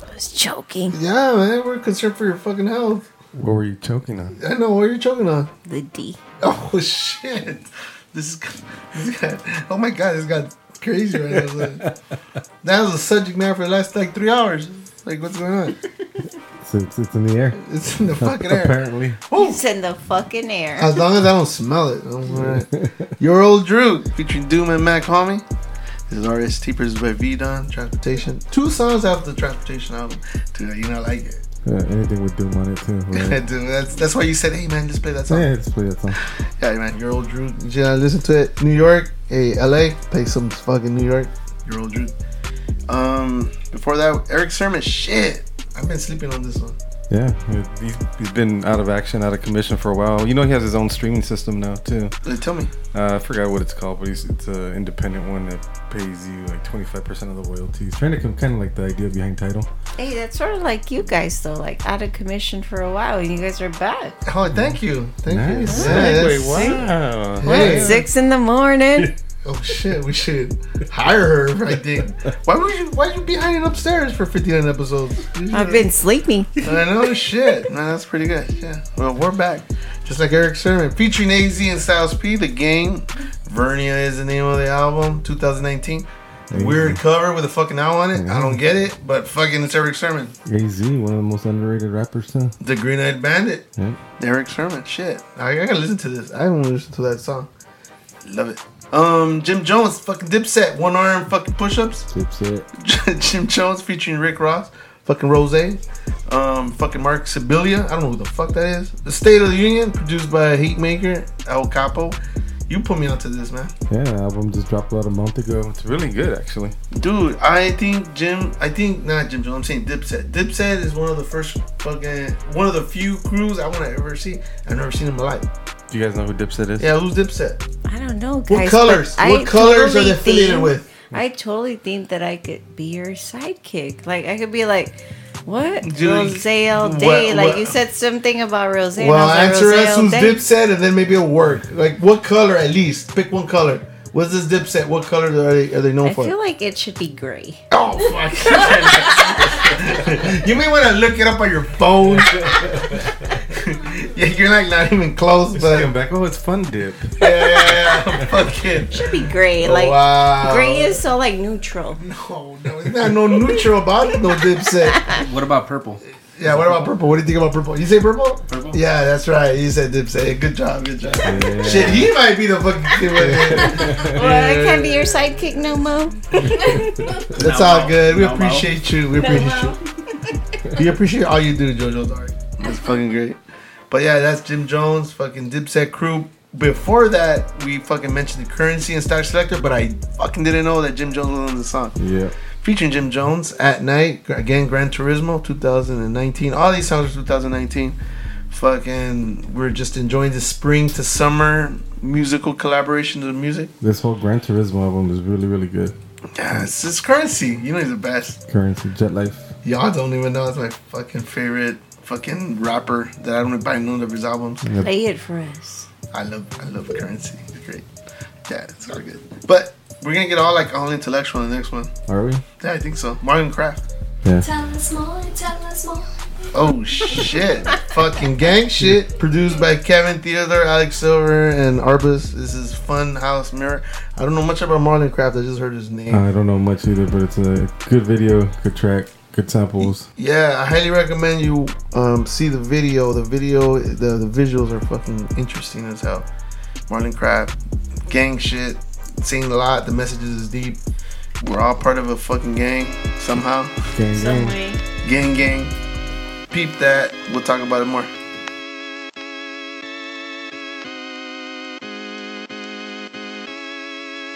I was choking. Yeah, man, we're concerned for your fucking health. What were you choking on? I know, what were you choking on? The D. Oh, shit. This guy, oh my god, this got crazy right now. That was a subject matter for the last, 3 hours. Like, what's going on? It's in the air. It's in the fucking air. Apparently. Ooh. It's in the fucking air. As long as I don't smell it. I'm all right. Your Old Droog, featuring Doom and Mac Homie. This is RST produced by V-Don, Transportation. 2 songs after the Transportation album. Dude, you know, I like it. Yeah, anything with Doom on it, too. Right? Dude, that's why you said, hey, man, just play that song. Yeah, just play that song. Yeah, man, Your Old Droog. Yeah, listen to it. New York. Hey, LA. Play some fucking New York. Your Old Droog. Before that, Eric Sermon. Shit. I've been sleeping on this one. Yeah, he's been out of action, out of commission for a while. You know, he has his own streaming system now too. Tell me. I forgot what it's called, but it's an independent one that pays you like 25% of the royalties. Trying to come kind of like the idea behind Tidal. Hey, that's sort of like you guys though, like out of commission for a while, and you guys are back. Oh, thank you. Nice. Yes. Wow. Hey. Well, 6 a.m. Oh shit, we should hire her, I think. Why'd you be hiding upstairs for 59 episodes? I've been sleeping. I know, shit. No, that's pretty good. Yeah. Well, we're back. Just like Eric Sermon. Featuring AZ and Styles P, The Game. Vernia is the name of the album, 2019. The weird cover with a fucking owl on it. I don't get it, but fucking it's Eric Sermon. AZ, one of the most underrated rappers too. The Green Eyed Bandit. Yep. Eric Sermon. Shit. I gotta listen to this. I haven't listened to that song. Love it. Jim Jones, fucking Dipset, one arm fucking push-ups. Dipset. Jim Jones featuring Rick Ross, fucking Rosé, fucking Mark Sibilia. I don't know who the fuck that is. The State of the Union, produced by Heatmaker, El Capo. You put me onto this, man. Yeah, the album just dropped about a month ago. It's really good, actually. Dude, I'm saying Dipset. Dipset is one of the few crews I want to ever see. I've never seen in my life. Do you guys know who Dipset is? Yeah, who's Dipset? I don't know, guys. What colors are they affiliated with? I totally think that I could be your sidekick. Like, I could be like, what? Rosé all day. You said something about Rosé. Well, answer us who's Dipset, and then maybe it'll work. Like, what color at least? Pick one color. What's this Dipset? What color are they known for? I feel like it should be gray. Oh, fuck. You may want to look it up on your phone. Yeah, you're like not even close, but I'm back. Oh, it's fun dip. Yeah. Fucking should be gray. Like, wow. Gray is so like neutral. No, it's not no neutral about it. No Dipset. What about purple? Yeah, what about purple? What do you think about purple? You say purple? Purple. Yeah, that's right. You said Dipset. Good job. Yeah. Shit, he might be the fucking. Well, I can't be your sidekick no more. That's all good. We appreciate you. We appreciate all you do, JoJo Dark. That's fucking great. But yeah, that's Jim Jones, fucking Dipset crew. Before that, we fucking mentioned the Curren$y and Star Selector, but I fucking didn't know that Jim Jones was on the song. Yeah. Featuring Jim Jones, At Night, again, Gran Turismo, 2019. All these songs are 2019. Fucking, we're just enjoying the spring to summer musical collaborations with music. This whole Gran Turismo album is really, really good. Yeah, it's just Curren$y. You know he's the best. Curren$y, Jet Life. Y'all don't even know. It's my fucking favorite fucking rapper that I don't buy none of his albums. Yep. Play it for us. I love Curren$y. It's great. Yeah, it's all good. But we're gonna get all intellectual in the next one. Are we? Yeah, I think so. Marlon Craft. Yeah. Tell us more. Oh shit. Fucking gang shit. Produced by Kevin Theodore, Alex Silver, and Arbus. This is Fun House Mirror. I don't know much about Marlon Craft, I just heard his name. I don't know much either, but it's a good video, good track. Good samples. Yeah, I highly recommend you see the video. The visuals are fucking interesting as hell. Marlon Craft, gang shit, seen a lot, the messages is deep. We're all part of a fucking gang somehow. Gang, some way. Gang, gang. Peep that. We'll talk about it more.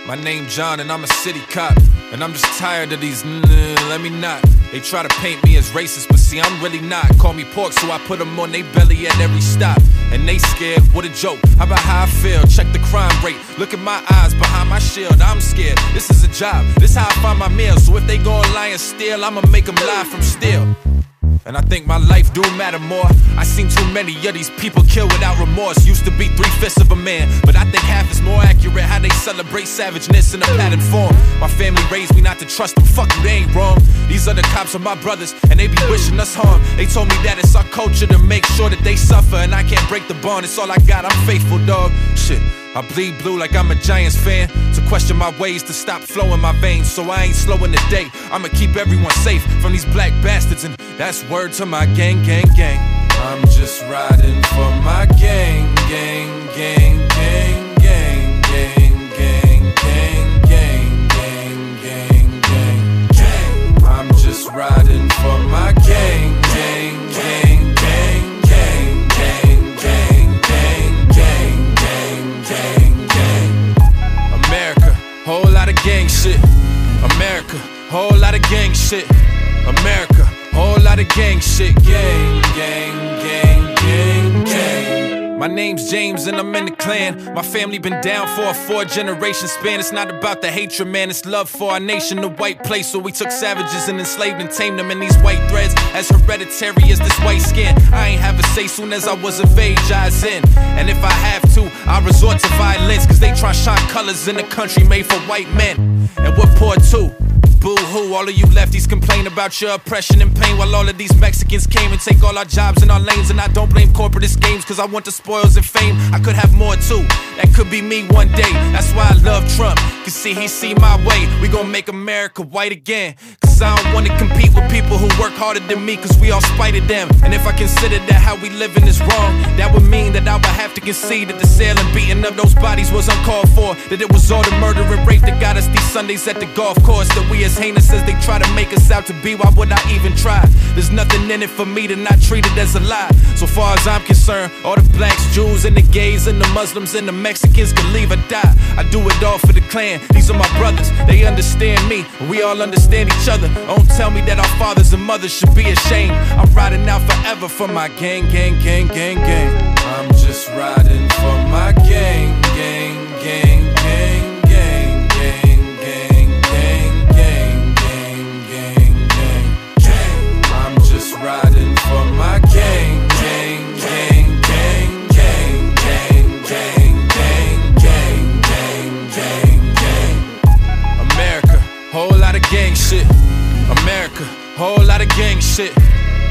My name John and I'm a city cop. And I'm just tired of these let me not. They try to paint me as racist, but see, I'm really not. Call me pork, so I put them on they belly at every stop. And they scared, what a joke, how about how I feel? Check the crime rate, look at my eyes behind my shield. I'm scared, this is a job, this how I find my meal. So if they gon' lie and steal, I'ma make them lie from steal. And I think my life do matter more. I seen too many of these people kill without remorse. Used to be 3/5 of a man, but I think half is more accurate. How they celebrate savageness in a patterned form. My family raised me not to trust them, fuck them, they ain't wrong. These other cops are my brothers, and they be wishing us harm. They told me that it's our culture to make sure that they suffer, and I can't break the bond, it's all I got, I'm faithful, dog. Shit, I bleed blue like I'm a Giants fan. To question my ways, to stop flowing my veins. So I ain't slowing the day, I'ma keep everyone safe from these black bastards. And that's word to my gang, gang, gang. I'm just riding for my gang, gang, gang, gang, gang, gang, gang, gang, gang, gang, gang, gang, gang. I'm just riding for my gang, gang, gang. Whole lot of gang shit, America. Whole lot of gang shit, America. Whole lot of gang shit, gang, gang, gang, gang, gang. My name's James and I'm in the clan. My family been down for a 4-generation span. It's not about the hatred, man, it's love for our nation, the white place. So we took savages and enslaved and tamed them in these white threads. As hereditary as this white skin, I ain't have a say. Soon as I was of age, I was in. And if I have to, I resort to violence, cause they try shine colors in a country made for white men. And we're poor too. Boo-hoo, all of you lefties complain about your oppression and pain, while all of these Mexicans came and take all our jobs and our lanes. And I don't blame corporatist games, cause I want the spoils and fame. I could have more too, that could be me one day. That's why I love Trump, cause see, he see my way. We gon' make America white again, cause I don't wanna compete with people who work harder than me, cause we all spited them. And if I consider that how we living is wrong, that would mean that I would have to concede that the sale and beating of those bodies was uncalled for, that it was all the murder and rape that got us these Sundays at the golf course, that we as heinous as they try to make us out to be. Why would I even try? There's nothing in it for me to not treat it as a lie. So far as I'm concerned, all the blacks, Jews, and the gays, and the Muslims, and the Mexicans can leave or die. I do it all for the clan. These are my brothers. They understand me, and we all understand each other. Don't tell me that our fathers and mothers should be ashamed. I'm riding out forever for my gang, gang, gang, gang, gang. I'm just riding for my gang, gang, gang, gang. Riding for my gang, gang, gang, gang, gang, gang, gang, gang, gang, gang, gang, gang. America, whole lot of gang shit. America, whole lot of gang shit.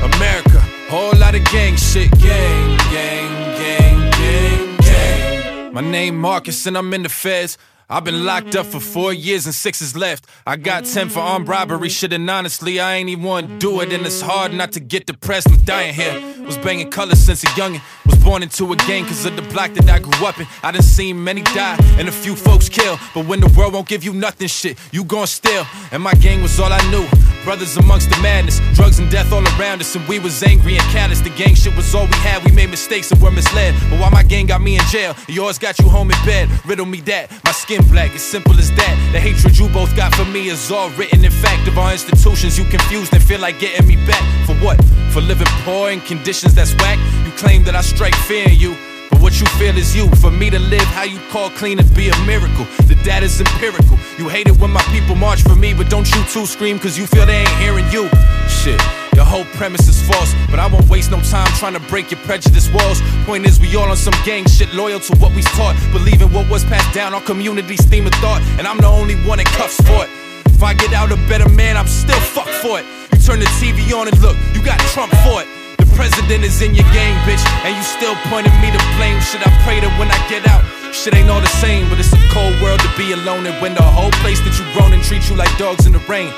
America, whole lot of gang shit. Gang, gang, gang, gang, gang. My name Marcus and I'm in the feds. I've been locked up for 4 years and 6 is left. I got 10 for armed robbery shit, and honestly, I ain't even want to do it. And it's hard not to get depressed, I'm dying here. Was banging colors since a youngin'. Was born into a gang cause of the block that I grew up in. I done seen many die and a few folks kill. But when the world won't give you nothing shit, you gon' steal. And my gang was all I knew. Brothers amongst the madness, drugs and death all around us. And we was angry and callous. The gang shit was all we had, we made mistakes and were misled. But why my gang got me in jail, yours got you home in bed. Riddle me that, my skin black, as simple as that. The hatred you both got for me is all written in fact. Of our institutions, you confused and feel like getting me back. For what? For living poor in conditions that's whack? You claim that I strike fear in you, but what you feel is you. For me to live how you call clean would be a miracle. The data's empirical. You hate it when my people march for me, but don't you too scream cause you feel they ain't hearing you. Shit, your whole premise is false, but I won't waste no time trying to break your prejudice walls. Point is, we all on some gang shit, loyal to what we taught, believing what was passed down, our community's theme of thought, and I'm the only one that cuffs for it. If I get out a better man, I'm still fucked for it. You turn the TV on and look, you got Trump for it. The president is in your game, bitch, and you still pointing me to blame. Shit, I pray that when I get out, shit ain't all the same, but it's a cold world to be alone, and when the whole place that you grown and treat you like dogs in the rain.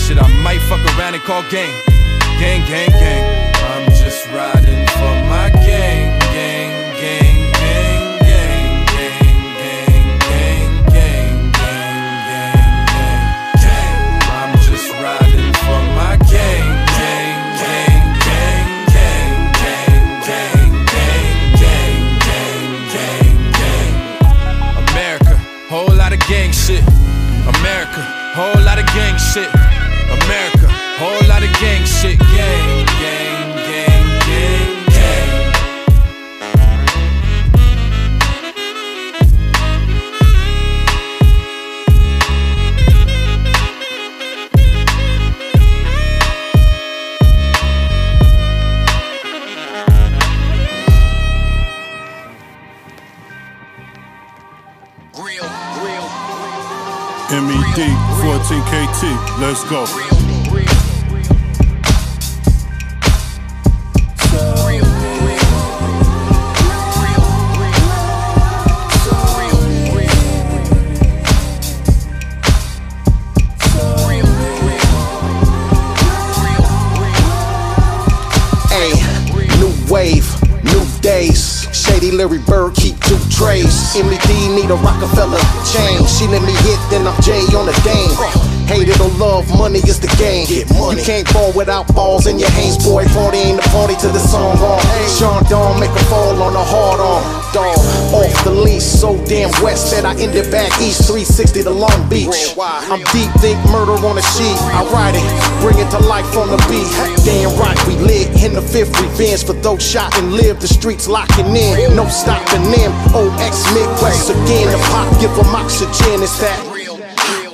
Shit, I might fuck around and call gang, gang, gang, gang. I'm just riding for my gang, gang, gang, gang, gang, gang shit. America, whole lot of gang shit. Gang, gang, gang, gang, gang. MED, 14KT, let's go. New wave, new days. Shady Larry Bird, keep two trays. MED need a Rockefeller chain. She let me hit, then I'm Jay on the game. Hate it or love, money is the game. You can't ball without balls in your hands, boy. Phonte ain't the party to the song on. Sean Dawn make a fall on a hard arm. Dog off the leash, so damn west that I ended back east 360 to Long Beach. I'm deep, think murder on a sheet. I ride it, bring it to life on the beat. Damn right, we lit in the fifth, revenge for those shot and live. The streets locking in. No stopping them, old ex Midwest again. The pop give them oxygen, it's that real.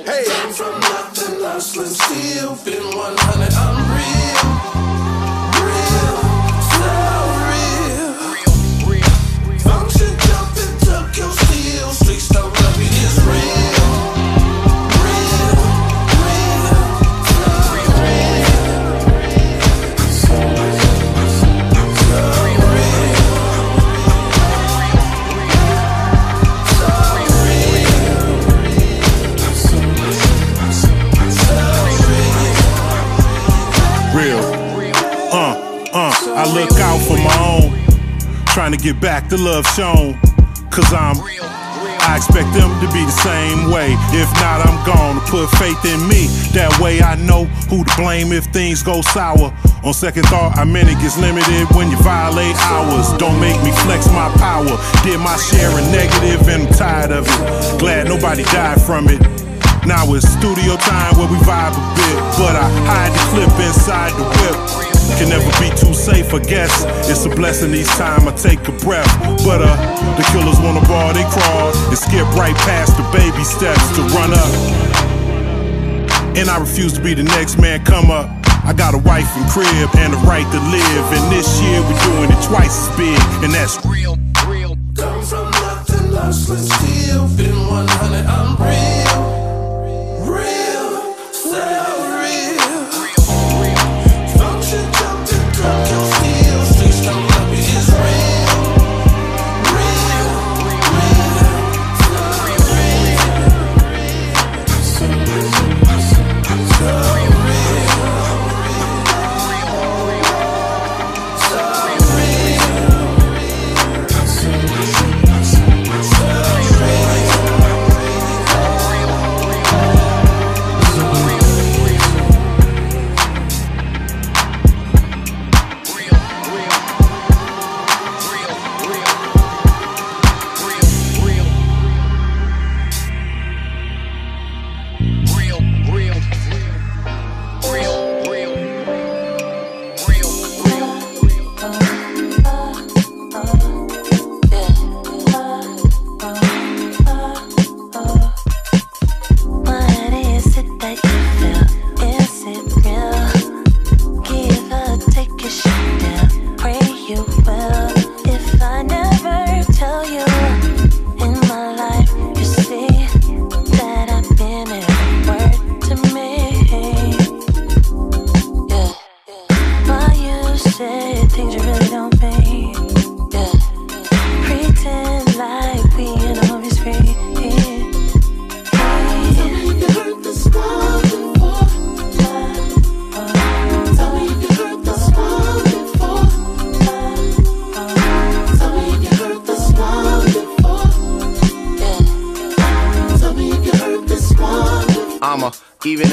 Hey, came from nothing, I slim steel, been 100, I'm real. Real, so real. Function jumping, Tokyo steel, street star love it is real. Real, real, so real. I look out for my own, trying to get back the love shown, cause I expect them to be the same way. If not, I'm gone. Put faith in me, that way I know who to blame if things go sour. On second thought, I meant it gets limited when you violate hours. Don't make me flex my power, did my share of negative and I'm tired of it. Glad nobody died from it. Now it's studio time where we vibe a bit, but I hide the clip inside the whip. Can never be too safe, I guess. It's a blessing each time I take a breath. But the killers wanna ball, they crawl and skip right past the baby steps to run up. And I refuse to be the next man come up. I got a wife and crib and the right to live, and this year we're doing it twice as big, and that's real. Real. Come from nothing, lost and still been 100, I'm real. Real, so real. Function jumped and drunk your steel. Streets don't love me, it's real. Real, real, so real. So real.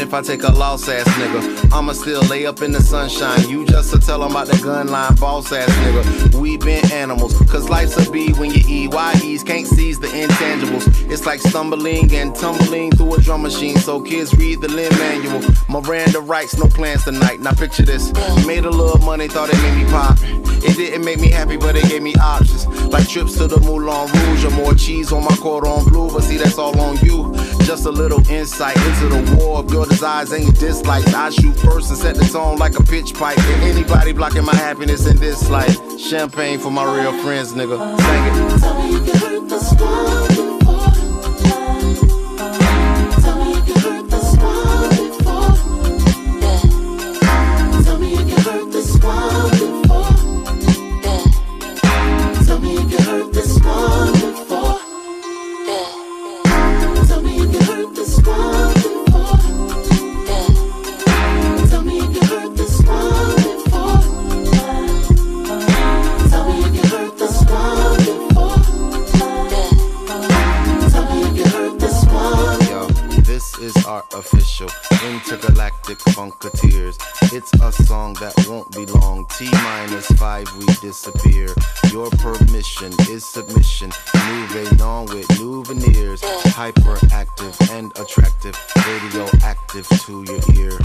if I take a loss ass nigga. I'ma still lay up in the sunshine. You just to tell them about that gun line, boss ass nigga. We been animals, cause life's a bee when you EYEs. Can't seize the intangibles. It's like stumbling and tumbling through a drum machine. So kids read the Lin manual. Miranda writes, no plans tonight. Now picture this. Made a little money, thought it made me pop. It didn't make me happy, but it gave me options. Like trips to the Moulin Rouge or more cheese on my cordon bleu. But see, that's all on you. Just a little insight into the war of your desires and your dislikes. I shoot first and set the tone like a pitch pipe. And anybody blocking my happiness in this life. Champagne for my real friends, nigga. Sing it. Tell me if you hurt this world before. Tell me if you hurt this world before. Yeah. Tell me if you hurt this world before. Yeah. Tell me if you hurt this world before. Yeah. Tell me if you hurt this world before. Yeah. Tell me if you hurt this world before. Tell me if you hurt this world before. This is our official intergalactic funketeers. It's a song that won't be long. T-5 we disappear. Your permission is submission. Moving on with new veneers. Hyperactive and attractive. Radio active to your ear.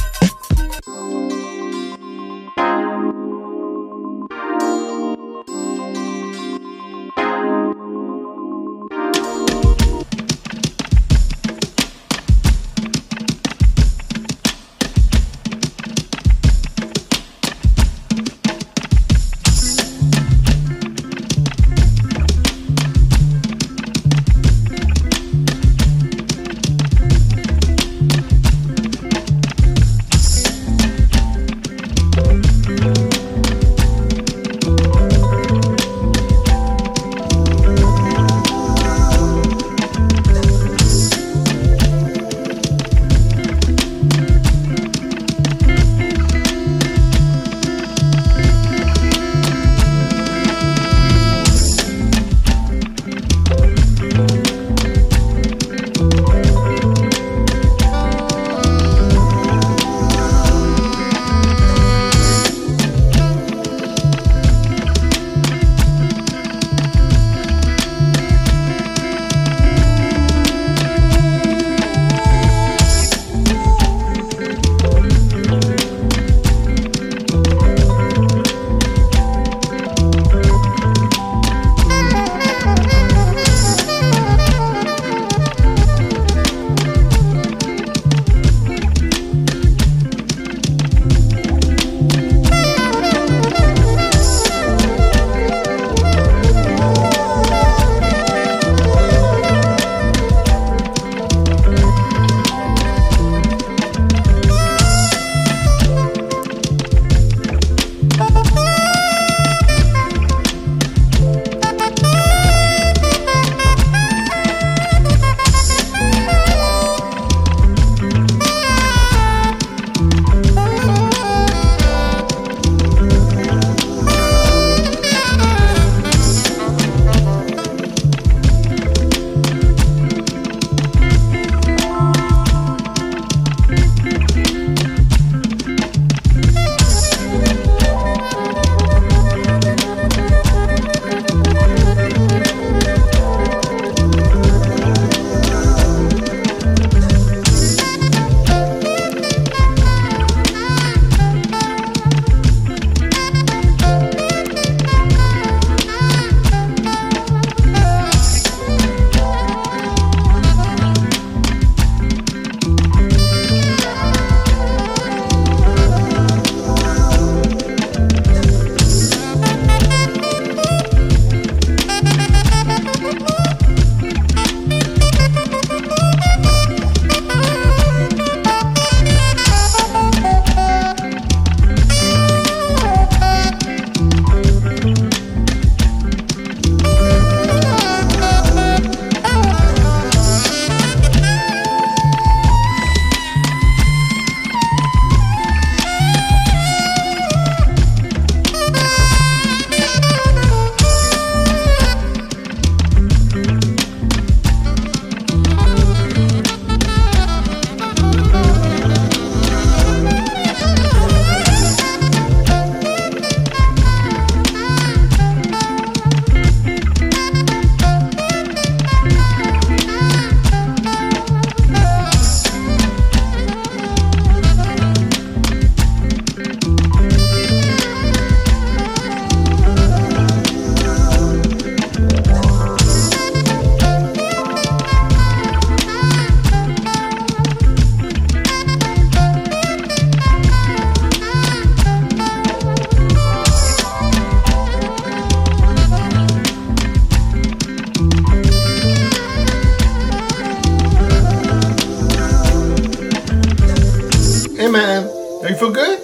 man. You feel good?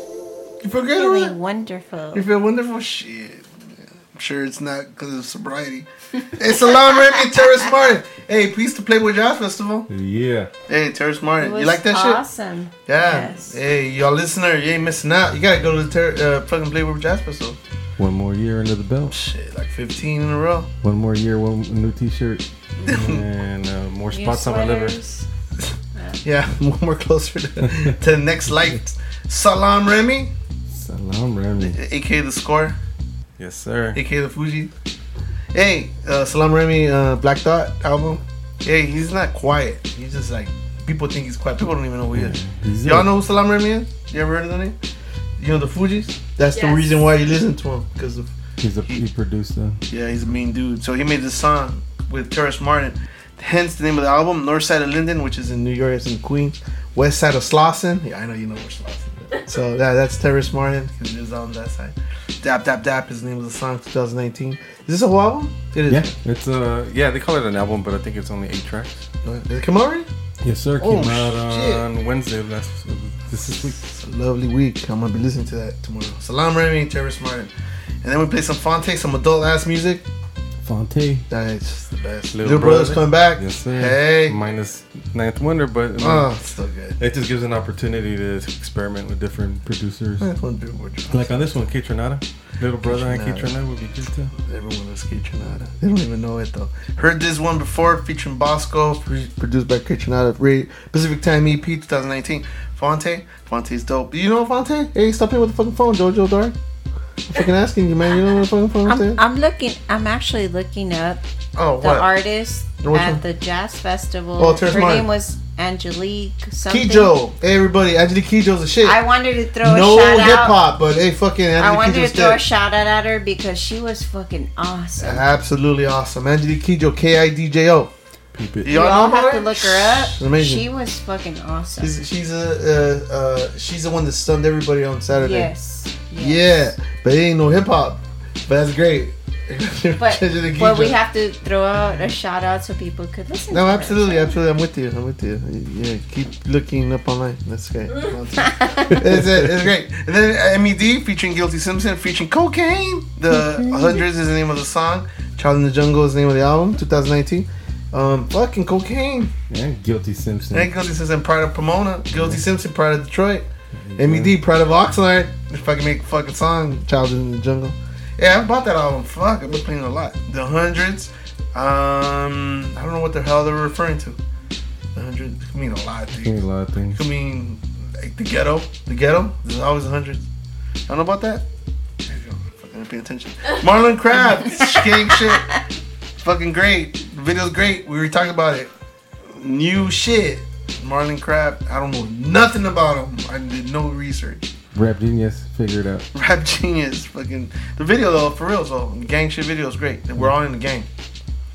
You feel good? Feeling right? Wonderful. You feel wonderful? Shit. I'm sure it's not because of sobriety. Hey, Salaam Remi, Terrace Martin. Hey, peace to Playboy Jazz Festival. Yeah. Hey, Terrace Martin. You like that awesome. Shit? Awesome. Yeah. Yes. Hey, y'all listener, you ain't missing out. You got to go to the fucking Playboy Jazz Festival. One more year under the belt. Shit, like 15 in a row. One more year, one new t-shirt. And more spots on my liver. Yeah, one more closer to next light. Salaam Remi. Salaam Remi. A.K.A. The Score. Yes, sir. A.K.A. The Fuji. Hey, Salaam Remi, Black Thought album. Hey, he's not quiet. He's just like, people think he's quiet. People don't even know who he is. Y'all know who Salaam Remi is? You ever heard of the name? You know the Fugees? That's the reason why you listen to him. Because he produced them. Yeah, he's a mean dude. So he made this song with Terrace Martin. Hence the name of the album, North Side of Linden, which is in New York, it's in Queens. West Side of Slauson. Yeah, I know you know where Slauson is. So that's Terrace Martin. He lives on that side. Dap Dap Dap is the name of the song, 2019. Is this a whole album? It is. Yeah, it's they call it an album, but I think it's only 8 tracks. Did it come out already? Yes, sir. Came out on Wednesday of this week. It's a lovely week. I'm gonna be listening to that tomorrow. Salaam Remi, Terrace Martin. And then we play some Phonte, some adult ass music. Phonte. That's the best. Little Brother's coming back. Yes, sir. Hey. Minus Ninth Wonder, but it's still good. It just gives an opportunity to experiment with different producers. Like on this one, Kaytranada. Little Brother and Kaytranada would be good too. Everyone loves Kaytranada. They don't even know it though. Heard this one before, featuring Bosco, produced by Kaytranada. Pacific Time EP 2019. Phonte. Phonte's dope. You know Phonte? Hey, stop playing with the fucking phone, Jojo Dark. I'm fucking asking you, man. You know what the fuck I'm saying? I'm actually looking up the artist at the jazz festival. Oh, her name was Angelique something. Kijo. Hey, everybody. Angelique Kijo's a shit. I wanted to throw a shout out. No hip-hop, but hey, fucking Angelique Kijo's I wanted Kijo's to throw dead. A shout out at her because she was fucking awesome. Absolutely awesome. Angelique Kijo, K-I-D-J-O. Y'all have to look her up. Amazing. She was fucking awesome. She's the one that stunned everybody on Saturday. Yes. Yeah, but it ain't no hip hop. But that's great. But we have to throw out a shout out so people could listen. No, absolutely. I'm with you. Yeah, keep looking up online. That's great. It's great. And then MED featuring Guilty Simpson featuring Cocaine. The 100s is the name of the song. Child in the Jungle is the name of the album. 2019. Fucking Cocaine. Yeah, Guilty Simpson. And Guilty Simpson, Pride of Pomona. Guilty Simpson, Pride of Detroit. MED, Pride of Oxnard. If I can make a fucking song, Child in the Jungle. Yeah, I bought that album. Fuck, I've been playing a lot. The 100s. I don't know what the hell they're referring to. The 100s could mean a lot of things. It could mean a lot of things. It could mean like the ghetto. The ghetto. There's always the 100s. I don't know about that. Fucking didn't pay attention. Marlon Craft. Gang shit. Fucking great. The video's great. We were talking about it. New shit. Marlon Craft. I don't know nothing about him. I did no research. Rap Genius. Figure it out. Rap Genius. Fucking. The video though, for real. So gang shit video is great. We're all in the gang.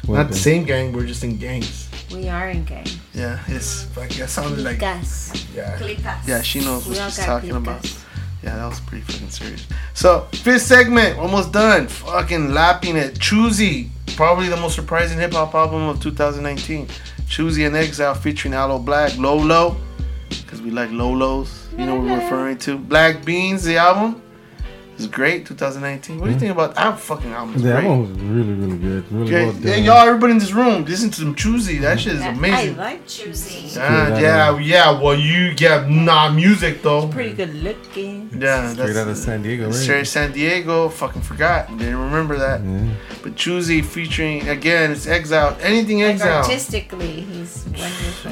Well, not the same gang. We're just in gangs. We are in gangs. Yeah. It's fucking. That sounded like. Clicas. Yeah. Clicas. Yeah. She knows what she's talking clicas. About. Yeah, that was pretty fucking serious. So, 5th segment, almost done. Fucking lapping it. Choosy, probably the most surprising hip hop album of 2019. Choosy and Exile featuring Aloe Blacc, Lolo, because we like Lolos. You know what we're referring to. Black Beans, the album. It's great, 2019. What do you think about that fucking album? The album was really, really good. Really well done. Yeah, y'all, everybody in this room, listen to some Choosy. That shit is amazing. I like Choosy. Yeah. Well, you get music though. It's pretty good looking. Yeah, straight out of San Diego, right? Straight out of San Diego. Fucking forgot. Didn't remember that. Yeah. But Choosy featuring again, it's Exile. Anything Exile. Artistically, he's wonderful.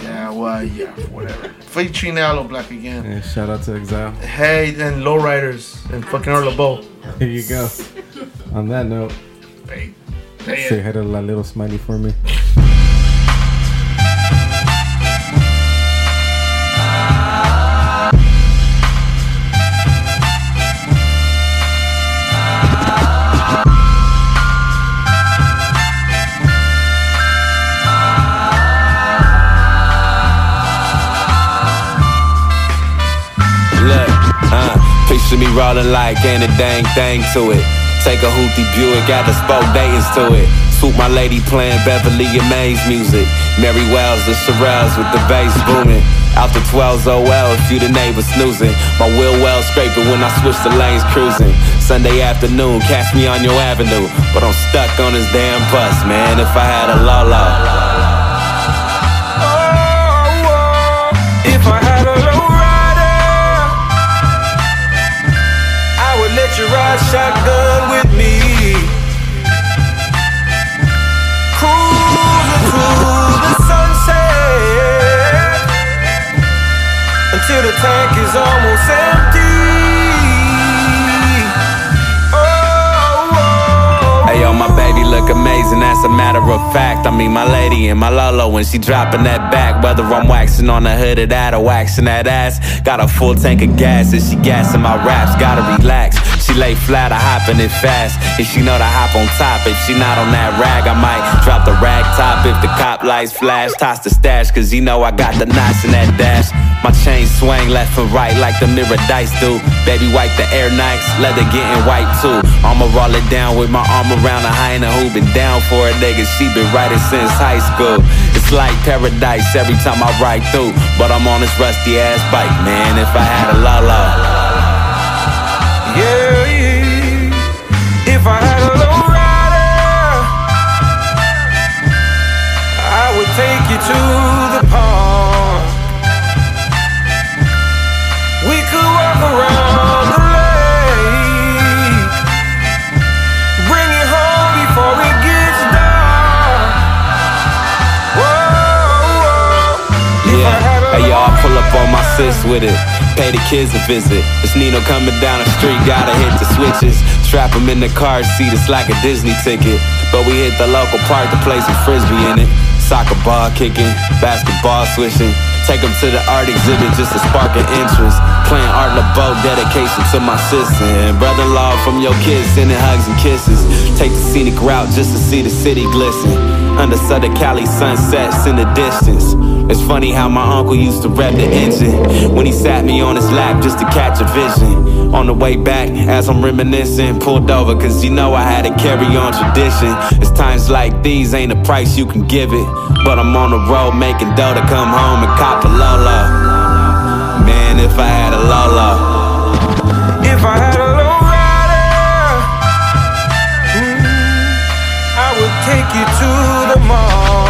Whatever. Featuring Aloe Blacc again. Yeah, shout out to Exile. Hey, then Lowriders and fucking Arlo. Bowl. There you go. On that note, say hi to La Little Smiley for me. Picture me rolling like ain't a dang thing to it. Take a Hootie Buick, got the spoke Dayton's to it. Swoop my lady playing Beverly and Mays music. Mary Wells, the Shirelles with the bass booming. After 12's OL, if you the neighbor snoozing. My wheel well scraping when I switch the lanes cruising. Sunday afternoon, catch me on your avenue. But I'm stuck on this damn bus, man, if I had a Lolo. Shotgun with me, cruising through the sunset until the tank is almost empty. Oh, oh, oh. Hey yo, my baby look amazing, that's a matter of fact. I mean my lady and my Lolo when she dropping that back. Whether I'm waxing on the hood of that or waxing that ass, got a full tank of gas and she gassing my raps. Gotta relax. She lay flat, I hoppin' it fast. If she know to hop on top, if she not on that rag, I might drop the rag top. If the cop lights flash, toss the stash, cause you know I got the knots in that dash. My chain swing left and right like them mirror dice do. Baby wipe the air nights, leather getting wiped too. I'ma roll it down with my arm around a hyena who been down for a nigga, she been writing since high school. It's like paradise every time I ride through. But I'm on this rusty ass bike, man, if I had a Lolo. If I had a low rider, I would take you to the park. We could walk around the lake, bring you home before it gets dark. Whoa, whoa. Yeah. Hey y'all, pull up on my sis with it. Pay the kids a visit. It's Nino coming down the street, gotta hit the switches. Trap them in the car seat, it's like a Disney ticket. But we hit the local park to play some frisbee in it. Soccer ball kicking, basketball swishing. Take them to the art exhibit just to spark an interest. Playing Art LeBeau, dedication to my sister. And brother-in-law from your kids, sending hugs and kisses. Take the scenic route just to see the city glisten. Under Southern Cali sunsets in the distance. It's funny how my uncle used to rev the engine when he sat me on his lap just to catch a vision. On the way back, as I'm reminiscing, pulled over cause you know I had to carry on tradition. It's times like these, ain't a price you can give it. But I'm on the road making dough to come home and cop a Lolo. Man, if I had a Lolo. If I had a low rider, I would take you to the mall.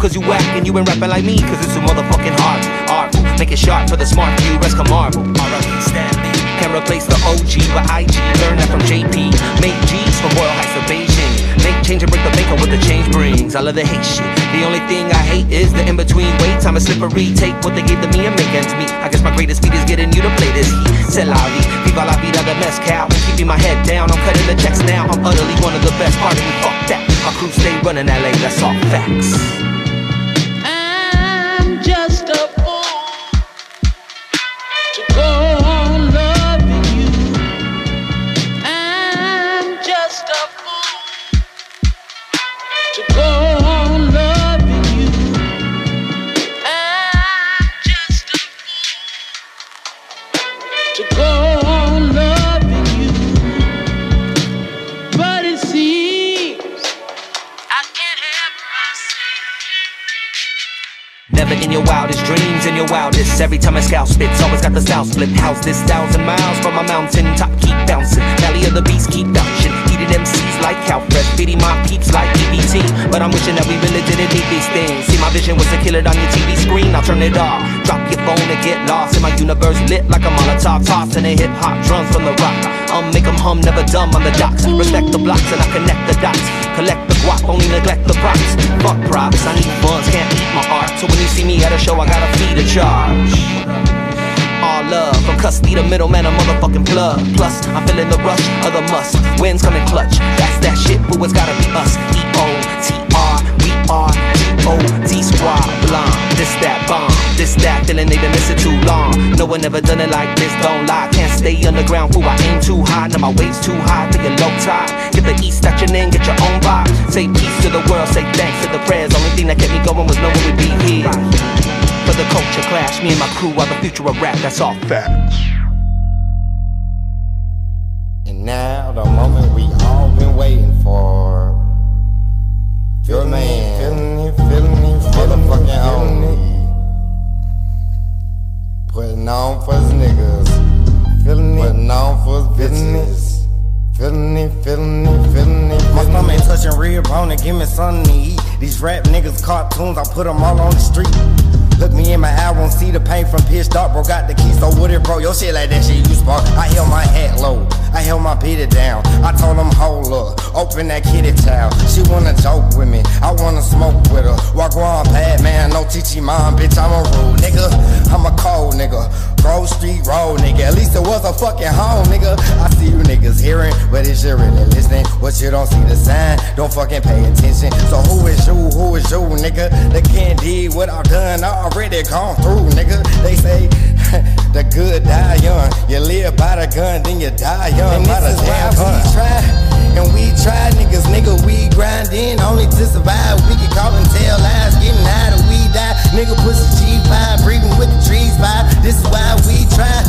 Cause you whack and you been rapping like me. Cause it's a motherfucking hard artful. Make it sharp for the smart few, rest can marvel. R.I.P. Stan Lee. Can't replace the OG but IG. Learn that from JP. Make G's from Royal Heights to Beijing. Make change and break the bank on what the change brings. I love the hate shit. The only thing I hate is the in-between waits. I'm a slippery, take what they gave to me and make ends meet. I guess my greatest feat is getting you to play this heat. C'est la vie, viva la vida de mezcal. Keeping my head down, I'm cutting the checks now. I'm utterly one of the best, pardon me, fuck that. My crew stay running LA, that's all facts. I'm just a fool to go on loving you. I'm just a fool to go on loving you. I'm just a fool to go on loving you. But it seems I can't help myself. Never in your wildest dreams, in your wildest. Every time a scout spits, always got the style split. House this 1,000 miles from my mountain top, keep bouncing. Valley of the beast, keep bouncing. Heated MCs like Calfred, feeding my peeps like EBT. But I'm wishing that we really didn't need these things. See, my vision was to kill it on your TV screen. I'll turn it off, drop your phone and get lost. In my universe lit like a Molotov, tossing the hip hop drums from the rock. Make 'em hum, never dumb on the docks. Respect the blocks and I connect the dots. Collect the guap, only neglect the props. Fuck props, I need funds, can't eat my art. So when you see me at a show, I gotta feed a charge. All love, from custody to middleman, a motherfucking plug. Plus, I'm feeling the rush of the must. Wins coming clutch, that's that shit, but it's gotta be us. EOTR, BR, GOT squad, blonde. This that bomb, this that, feeling they been missing too long. No one ever done it like this, don't lie. Can't stay underground, fool, I aim too high. Now my waist too high, thinking low tide. Get the east out your name, get your own vibe. Say peace to the world, say thanks to the prayers. Only thing that kept me going was knowing we'd be here. For the culture clash, me and my crew are the future of rap, that's all fact. And now the moment we all been waiting for. Your man, feeling me, motherfucking homie. Putting on for his niggas, feeling me, putting on for his business. Feeling me, feeling me, feeling me. My stomach touching real bone and give me something to eat. These rap niggas cartoons, I put them all on the street. Look me in my eye, won't see the pain from pissed off. Bro, got the key, so what it, bro? Your shit like that shit you spark. I held my hat low, I held my pity down. I told him, hold up, open that kitty towel. She wanna joke with me, I wanna smoke with her. Walk on pad, man, no teachy mom, bitch, I'm a rude nigga. I'm a cold nigga, bro, street road nigga. At least it was a fucking home, nigga. I see you niggas hearing, but it's you really listening. What you don't see the sign, don't fucking pay attention. So who is you, nigga? They can't deal what I've done, I already gone through, nigga. They say the good die young. You live by the gun, then you die young. And by this the is damn why gun. We try, and we try, niggas, nigga. We grind in only to survive. We can call and tell lies, getting high till we die. Nigga, pussy G5, breathing with the trees by. This is why we try,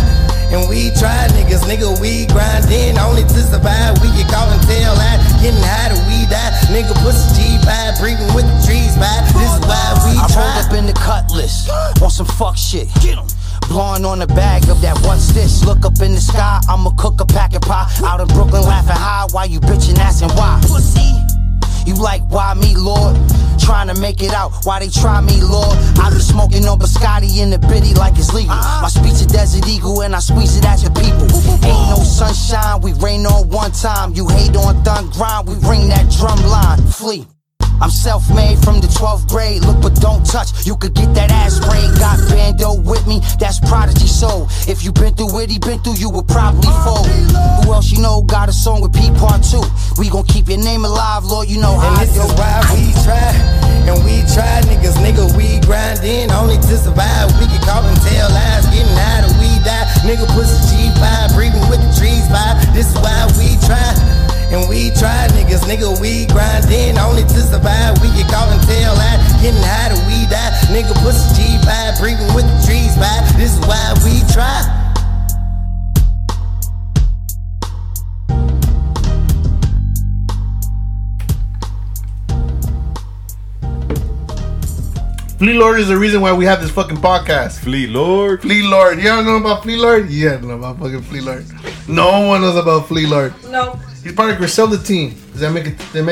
and we try, niggas, nigga. We grind in only to survive. We can call and tell lies, getting high till we die. Nigga, pussy G5, breathing with the trees by. This is why we try. I rolled up in the Cutlass on some fuck shit. Get 'em. Blowing on a bag of that, what's this? Look up in the sky, I'ma cook a pack of pie. Out in Brooklyn laughing high, why you bitchin' asking why? Pussy, you like, why me, Lord? Trying to make it out, why they try me, Lord? I be smoking on biscotti in the bitty like it's legal. My speech a Desert Eagle and I squeeze it at your people. Ain't no sunshine, we rain on one time. You hate on thun grind, we ring that drum line. Flee. I'm self-made from the 12th grade. Look but don't touch, you could get that ass sprayed. Got Bando with me, that's Prodigy soul. If you been through what he been through, you would probably fold. Who else you know got a song with P Part 2? We gon' keep your name alive, Lord, you know how I do. And this is why we try, and we try, niggas, nigga, we grind in only to survive. We can call and tell lies, getting high till we die. Nigga, pussy G5, breathing with the trees by. This is why we try. And we try, niggas, nigga, we grind in only to survive. We get caught and tail out, getting high till we die. Nigga, pussy G5, breathing with the trees by. This is why we try. Flee Lord is the reason why we have this fucking podcast. Flee Lord. Flee Lord. Y'all know about Flee Lord? Yeah, I know about fucking Flee Lord. No one knows about Flee Lord. No. He's part of Griselda team. Does that make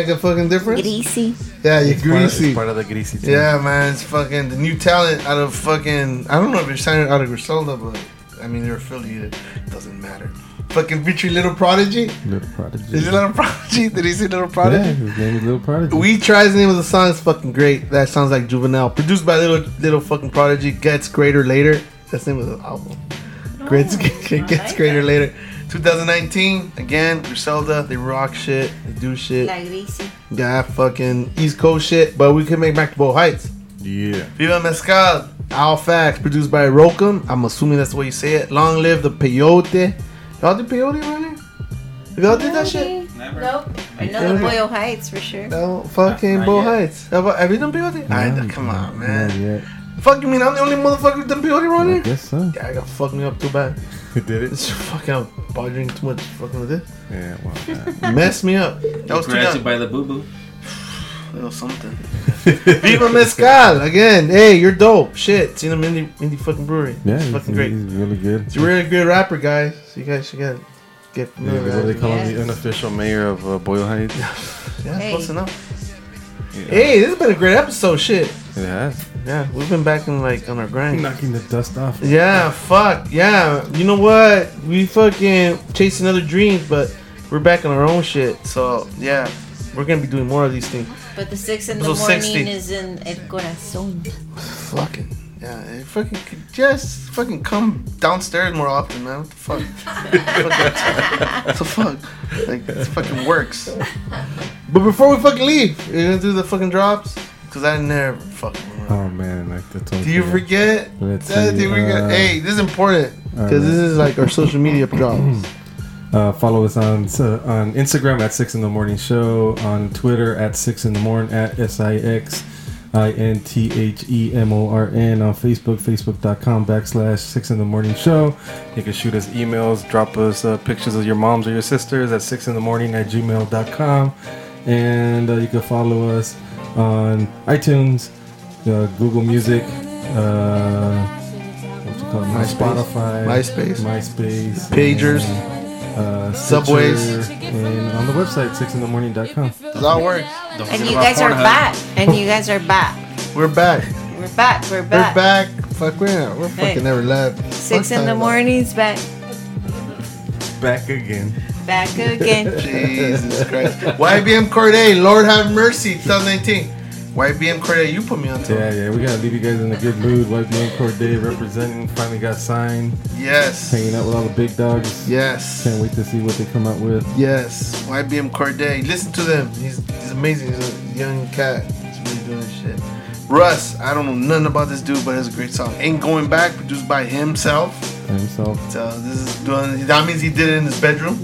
a fucking difference? Greasy. Yeah, you're greasy. He's part of the greasy team. Yeah, man. It's fucking the new talent out of fucking... I don't know if they're signed out of Griselda, but I mean, they're affiliated. It doesn't matter. Fucking featuring Little Prodigy? Little Prodigy. Is it Little Prodigy? Did he say Little Prodigy? Yeah, his name is Little Prodigy. We Try's name of the song is fucking great. That sounds like Juvenile. Produced by Little fucking Prodigy. Gets Greater Later. That's the name of the album. Oh, Gets Greater Later. 2019, again, Griselda, they rock shit, they do shit. La Grisi. Yeah, fucking East Coast shit, but we can make back to Bow Heights. Yeah. Viva Mezcal, All Facts, produced by Rokum. I'm assuming that's the way you say it. Long Live the Peyote. Y'all did Peyote around here? Y'all did that shit? Never. Nope. I know the Boyle Heights for sure. No, fucking Boyle Heights. Have you done Peyote? No, come on, man. Fuck you mean I'm the only motherfucker who's done Peyote around here? I guess so. Yeah, I got fucked me up too bad. You did it? It's fucking bothering too much fucking with it. Yeah, well, man. Messed me up. That was too by the boo-boo. Little something. Viva Mezcal again. Hey, you're dope. Shit, seen him in the fucking brewery. Yeah, it's fucking great. He's really good. He's a really good rapper, guys. So you guys should get familiar. Yeah, what they call him the unofficial mayor of Boyle Heights. Yeah, close enough. Yeah. Hey, this has been a great episode. Shit. It has. Yeah, we've been back in on our grind, knocking the dust off. Yeah, fuck. Yeah, you know what? We fucking chasing other dreams, but we're back on our own shit. So yeah, we're gonna be doing more of these things. But the 6 in the morning 60. Is in El Corazon. Fucking. Yeah, just fucking come downstairs more often, man. What the fuck? What the fuck? Like, it fucking works. But before we fucking leave, you're gonna do the fucking drops? Because I never fucking remember. Oh, man. Do you forget? Hey, this is important. Because this is like our social media drops. Follow us on Instagram at 6 in the Morning Show, on Twitter at 6 in the Morning, at SIXINTHEMORN, on Facebook, facebook.com/ 6 in the Morning Show. You can shoot us emails, drop us pictures of your moms or your sisters at 6inthemorning@gmail.com. And you can follow us on iTunes, Google Music, Spotify, MySpace, Pagers. Subways and on the website 6inthemorning.com. It all works. And you guys are back. We're back. We're back. Fuck, we're fucking never left. 6 in the morning's back. Back again. Jesus Christ. YBN Cordae, Lord have mercy, 2019. YBN Cordae, you put me on top. Yeah, we gotta leave you guys in a good mood. YBN Cordae representing, finally got signed. Yes. Hanging out with all the big dogs. Yes. Can't wait to see what they come up with. Yes. YBN Cordae, listen to them. He's amazing. He's a young cat. He's really doing his shit. Russ, I don't know nothing about this dude, but it's a great song. Ain't Going Back, produced by himself. So that means he did it in his bedroom.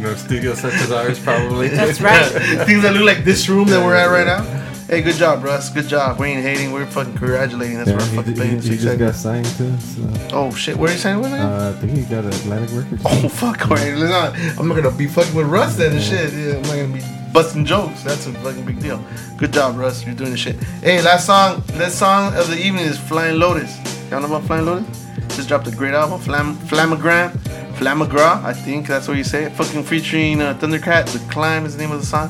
no studio such as ours, probably. That's right. Things that look like this room that we're at right now. Hey, good job, Russ. Good job. We ain't hating. We're fucking congratulating. That's where I'm fucking playing. He just got signed too. So. Oh shit, where are you signed with him? I think he got Atlantic Records. Oh fuck, alright. I'm not gonna be fucking with Russ then and shit. Yeah, I'm not gonna be busting jokes. That's a fucking big deal. Good job, Russ. You're doing the shit. Hey, last song of the evening is Flying Lotus. Y'all know about Flying Lotus? Just dropped a great album, Flamagra, I think that's what you say. Fucking featuring Thundercat. The Climb is the name of the song.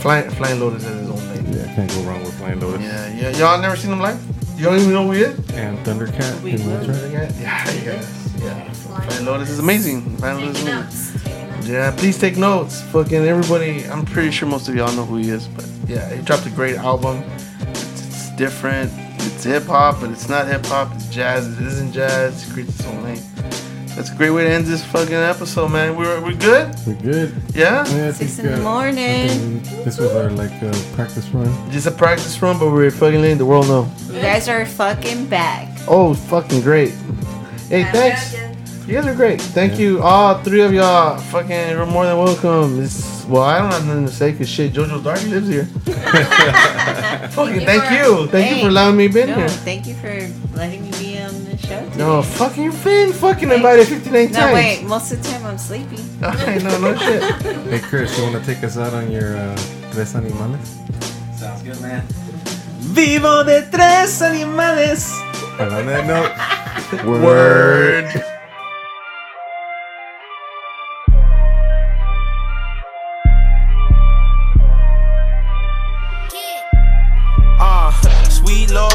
Flying Lotus is his own name. Yeah, can't go wrong with Flying Lotus. Yeah. Y'all never seen him live? You don't even know who he is? And Thundercat. We love Thundercat. Yeah. Flying Lotus is amazing. Yeah, please take notes. Fucking everybody. I'm pretty sure most of y'all know who he is, but yeah, he dropped a great album. It's different. It's hip-hop, but it's not hip-hop. It's jazz. It isn't jazz. It creates its own lane. That's a great way to end this fucking episode, man. We're good? We're good. Yeah? 6 in the morning. This was our, practice run. Just a practice run, but we're fucking letting the world know. You guys are fucking back. Oh, fucking great. Hey, thanks. You guys are great. Thank you. All three of y'all. Fucking, you're more than welcome. I don't have nothing to say because shit, JoJo Dark lives here. Fucking thank you. Thank you for allowing me to be here. Thank you for letting me be on the show today. No, fucking you've been fucking invited 59 times. No, wait. Most of the time I'm sleepy. Alright, no shit. Hey, Chris, you want to take us out on your Tres Animales? Sounds good, man. Vivo de Tres Animales. And on that note, word.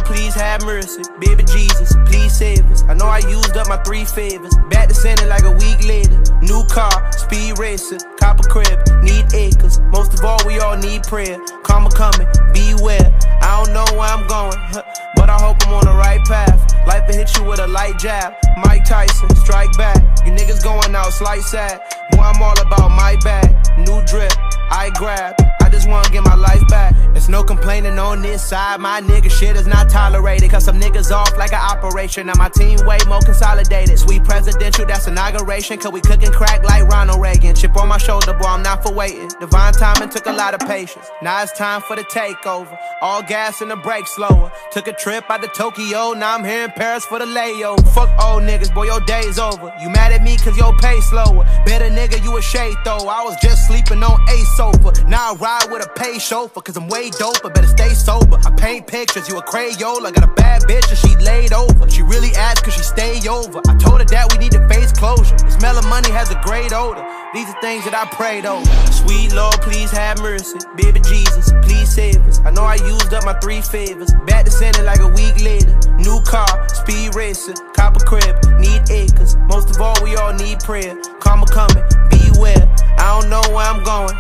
Lord, please have mercy. Baby Jesus, please save us. I know I used up my three favors. Back to sending like a week later. New car, speed racer, copper crib, need acres. Most of all, we all need prayer. Karma coming, beware. I don't know where I'm going, but I hope I'm on the right path. Life will hit you with a light jab. Mike Tyson, strike back. You niggas going out, slice sad. Boy, I'm all about my bag. New drip, I grab. I just wanna get my life back. There's no complaining on this side. My nigga shit is not tolerated. Cause some niggas off like an operation. Now my team way more consolidated. Sweet presidential, that's inauguration. Cause we cooking crack like Ronald Reagan. Chip on my shoulder, boy, I'm not for waiting. Divine timing took a lot of patience. Now it's time for the takeover. All gas and the brakes slower. Took a trip out to Tokyo. Now I'm here in Paris for the layover. Fuck old niggas, boy, your day's over. You mad at me cause your pay slower. Better nigga, you a shade though. I was just sleeping on a sofa. Now I ride with a paid chauffeur. Cause I'm way doper, better stay sober. I paint pictures, you a Crayola. Got a bad bitch and she laid over. She really asked cause she stayed over. I told her that we need to face closure. The smell of money has a great odor. These are things that I prayed over. Sweet Lord, please have mercy. Baby Jesus, please save us. I know I used up my three favors. Back to sending like a week later. New car, speed racer, copper crib, need acres. Most of all, we all need prayer. Karma coming, beware. I don't know where I'm going,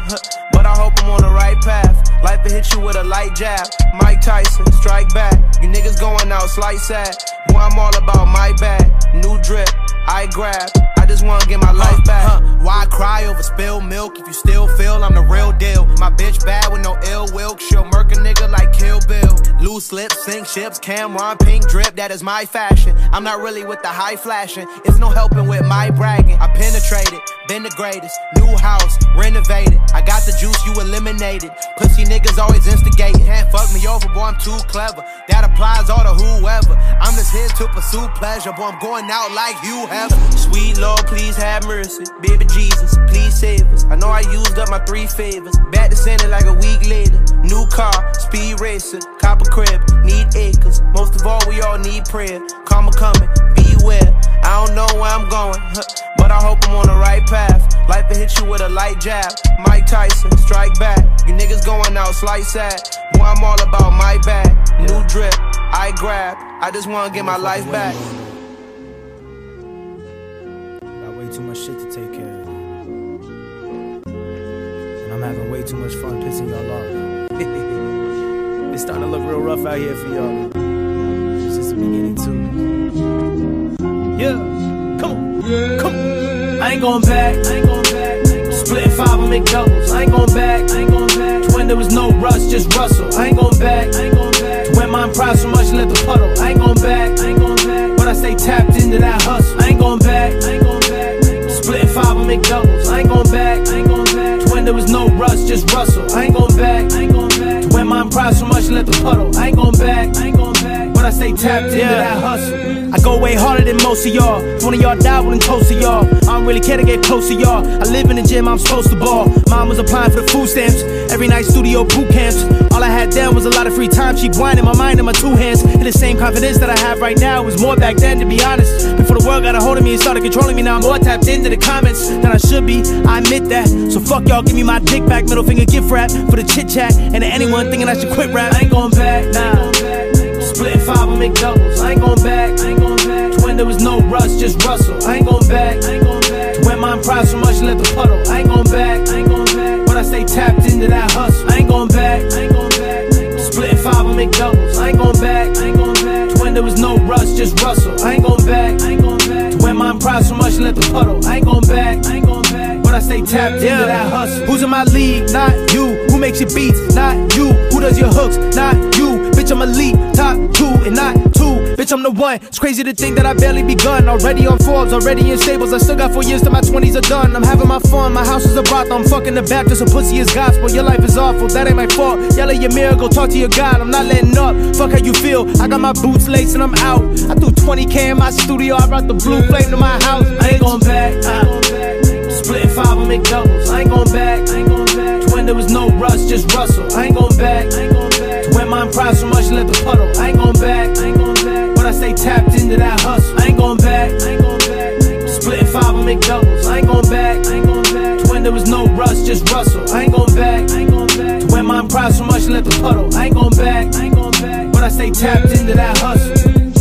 but I hope I'm on the right path. Life will hit you with a light jab. Mike Tyson, strike back. You niggas going out, slice sad. Boy, I'm all about my bag. New drip, I grab. I just wanna get my life back. Why cry over spilled milk if you still feel I'm the real deal? My bitch bad with no ill will. She'll murk a nigga like Kill Bill. Loose lips, sink ships, Cameron, pink drip. That is my fashion. I'm not really with the high flashing. It's no helping with my bragging. I penetrated, been the greatest. New house, renovated. I got the juice, you eliminated. Pussy niggas always instigating. Can't fuck me over, boy, I'm too clever. That applies all to whoever. I'm just here to pursue pleasure. Boy, I'm going out like you have. Sweet Lord, please have mercy. Baby Jesus, please save us. I know I used up my three favors. Back to sending like a week later. New car, speed racer, copper crib, need acres. Most of all, we all need prayer. Karma coming, beware. I don't know where I'm going, but I hope I'm on the right path. Life will hit you with a light jab. Mike Tyson, strike back. You niggas going out, slice sad. Boy, I'm all about my bag. New drip, I grab. I just wanna get my life back. Too much shit to take care of, and I'm having way too much fun pissing y'all off. It's starting to look real rough out here for y'all. It's just the beginning too. Yeah, come on, yeah. Come on. I ain't going back. I ain't going back. Splitting five, I'll make doubles. I ain't going back. I ain't going back. To when there was no rush, just rustle. I ain't going back. I ain't going back. To when my pride so much left the puddle. I ain't going back. I ain't going back. But I stay tapped into that hustle. I ain't going back. I ain't going back. Splitting five, I'll make doubles. I ain't going back. I ain't going back. To when there was no rush, just rustle. I ain't going back. I ain't going back. To when my pride so much left the puddle. I ain't going back. I ain't going back. But I stay tapped into that hustle. I go way harder than most of y'all. If one of y'all die, wouldn't toast to y'all. I don't really care to get close to y'all. I live in the gym, I'm supposed to ball. Mom was applying for the food stamps. Every night studio boot camps. All I had then was a lot of free time. She blinded my mind in my two hands. And the same confidence that I have right now was more back then, to be honest. Before the world got a hold of me and started controlling me. Now I'm more tapped into the comments than I should be, I admit that. So fuck y'all, give me my dick back. Middle finger gift wrap for the chit chat. And to anyone thinking I should quit rap, I ain't going back, nah. Splitting five, I'll make doubles. I ain't going back. I ain't going back. To when there was no rush, just rustle. I ain't going back. I ain't going back. To when my pride so much left the puddle. I ain't going back. I ain't going back. But I stay tapped into that hustle. I ain't going back. I ain't going back. Splitting five, I'll make doubles. I ain't going back. I ain't going back. To when there was no rush, just rustle. I ain't going back. I ain't going back. To when my pride so much left the puddle. I ain't going back. I ain't going back. But I stay tapped into that hustle. Who's in my league? Not you. Who makes your beats? Not you. Who does your hooks? Not you. Bitch, I'm elite, top two and not two. Bitch, I'm the one. It's crazy to think that I barely begun. Already on Forbes, already in stables. I still got 4 years till my 20s are done. I'm having my fun, my house is a brothel. I'm fucking the Baptist, a pussy is gospel. Your life is awful, that ain't my fault. Yell at your mirror, go talk to your God. I'm not letting up, fuck how you feel. I got my boots laced and I'm out. I threw 20K in my studio, I brought the blue flame to my house. I ain't going back, splitting five, I'll make doubles. I ain't going back, I ain't going back. To when there was no rush, just rustle. I ain't going back, I ain't going back. When my pride so much left the puddle. I ain't going back, I ain't going back. But I stay tapped into that hustle. I ain't going back, I ain't going back. Splitting five, I'll make doubles. I ain't going back, I ain't going back. To when there was no rush, just rustle. I ain't going back, I ain't going back. To when my pride so much left the puddle. I ain't going back, I ain't going back. unless they tapped into that hustle.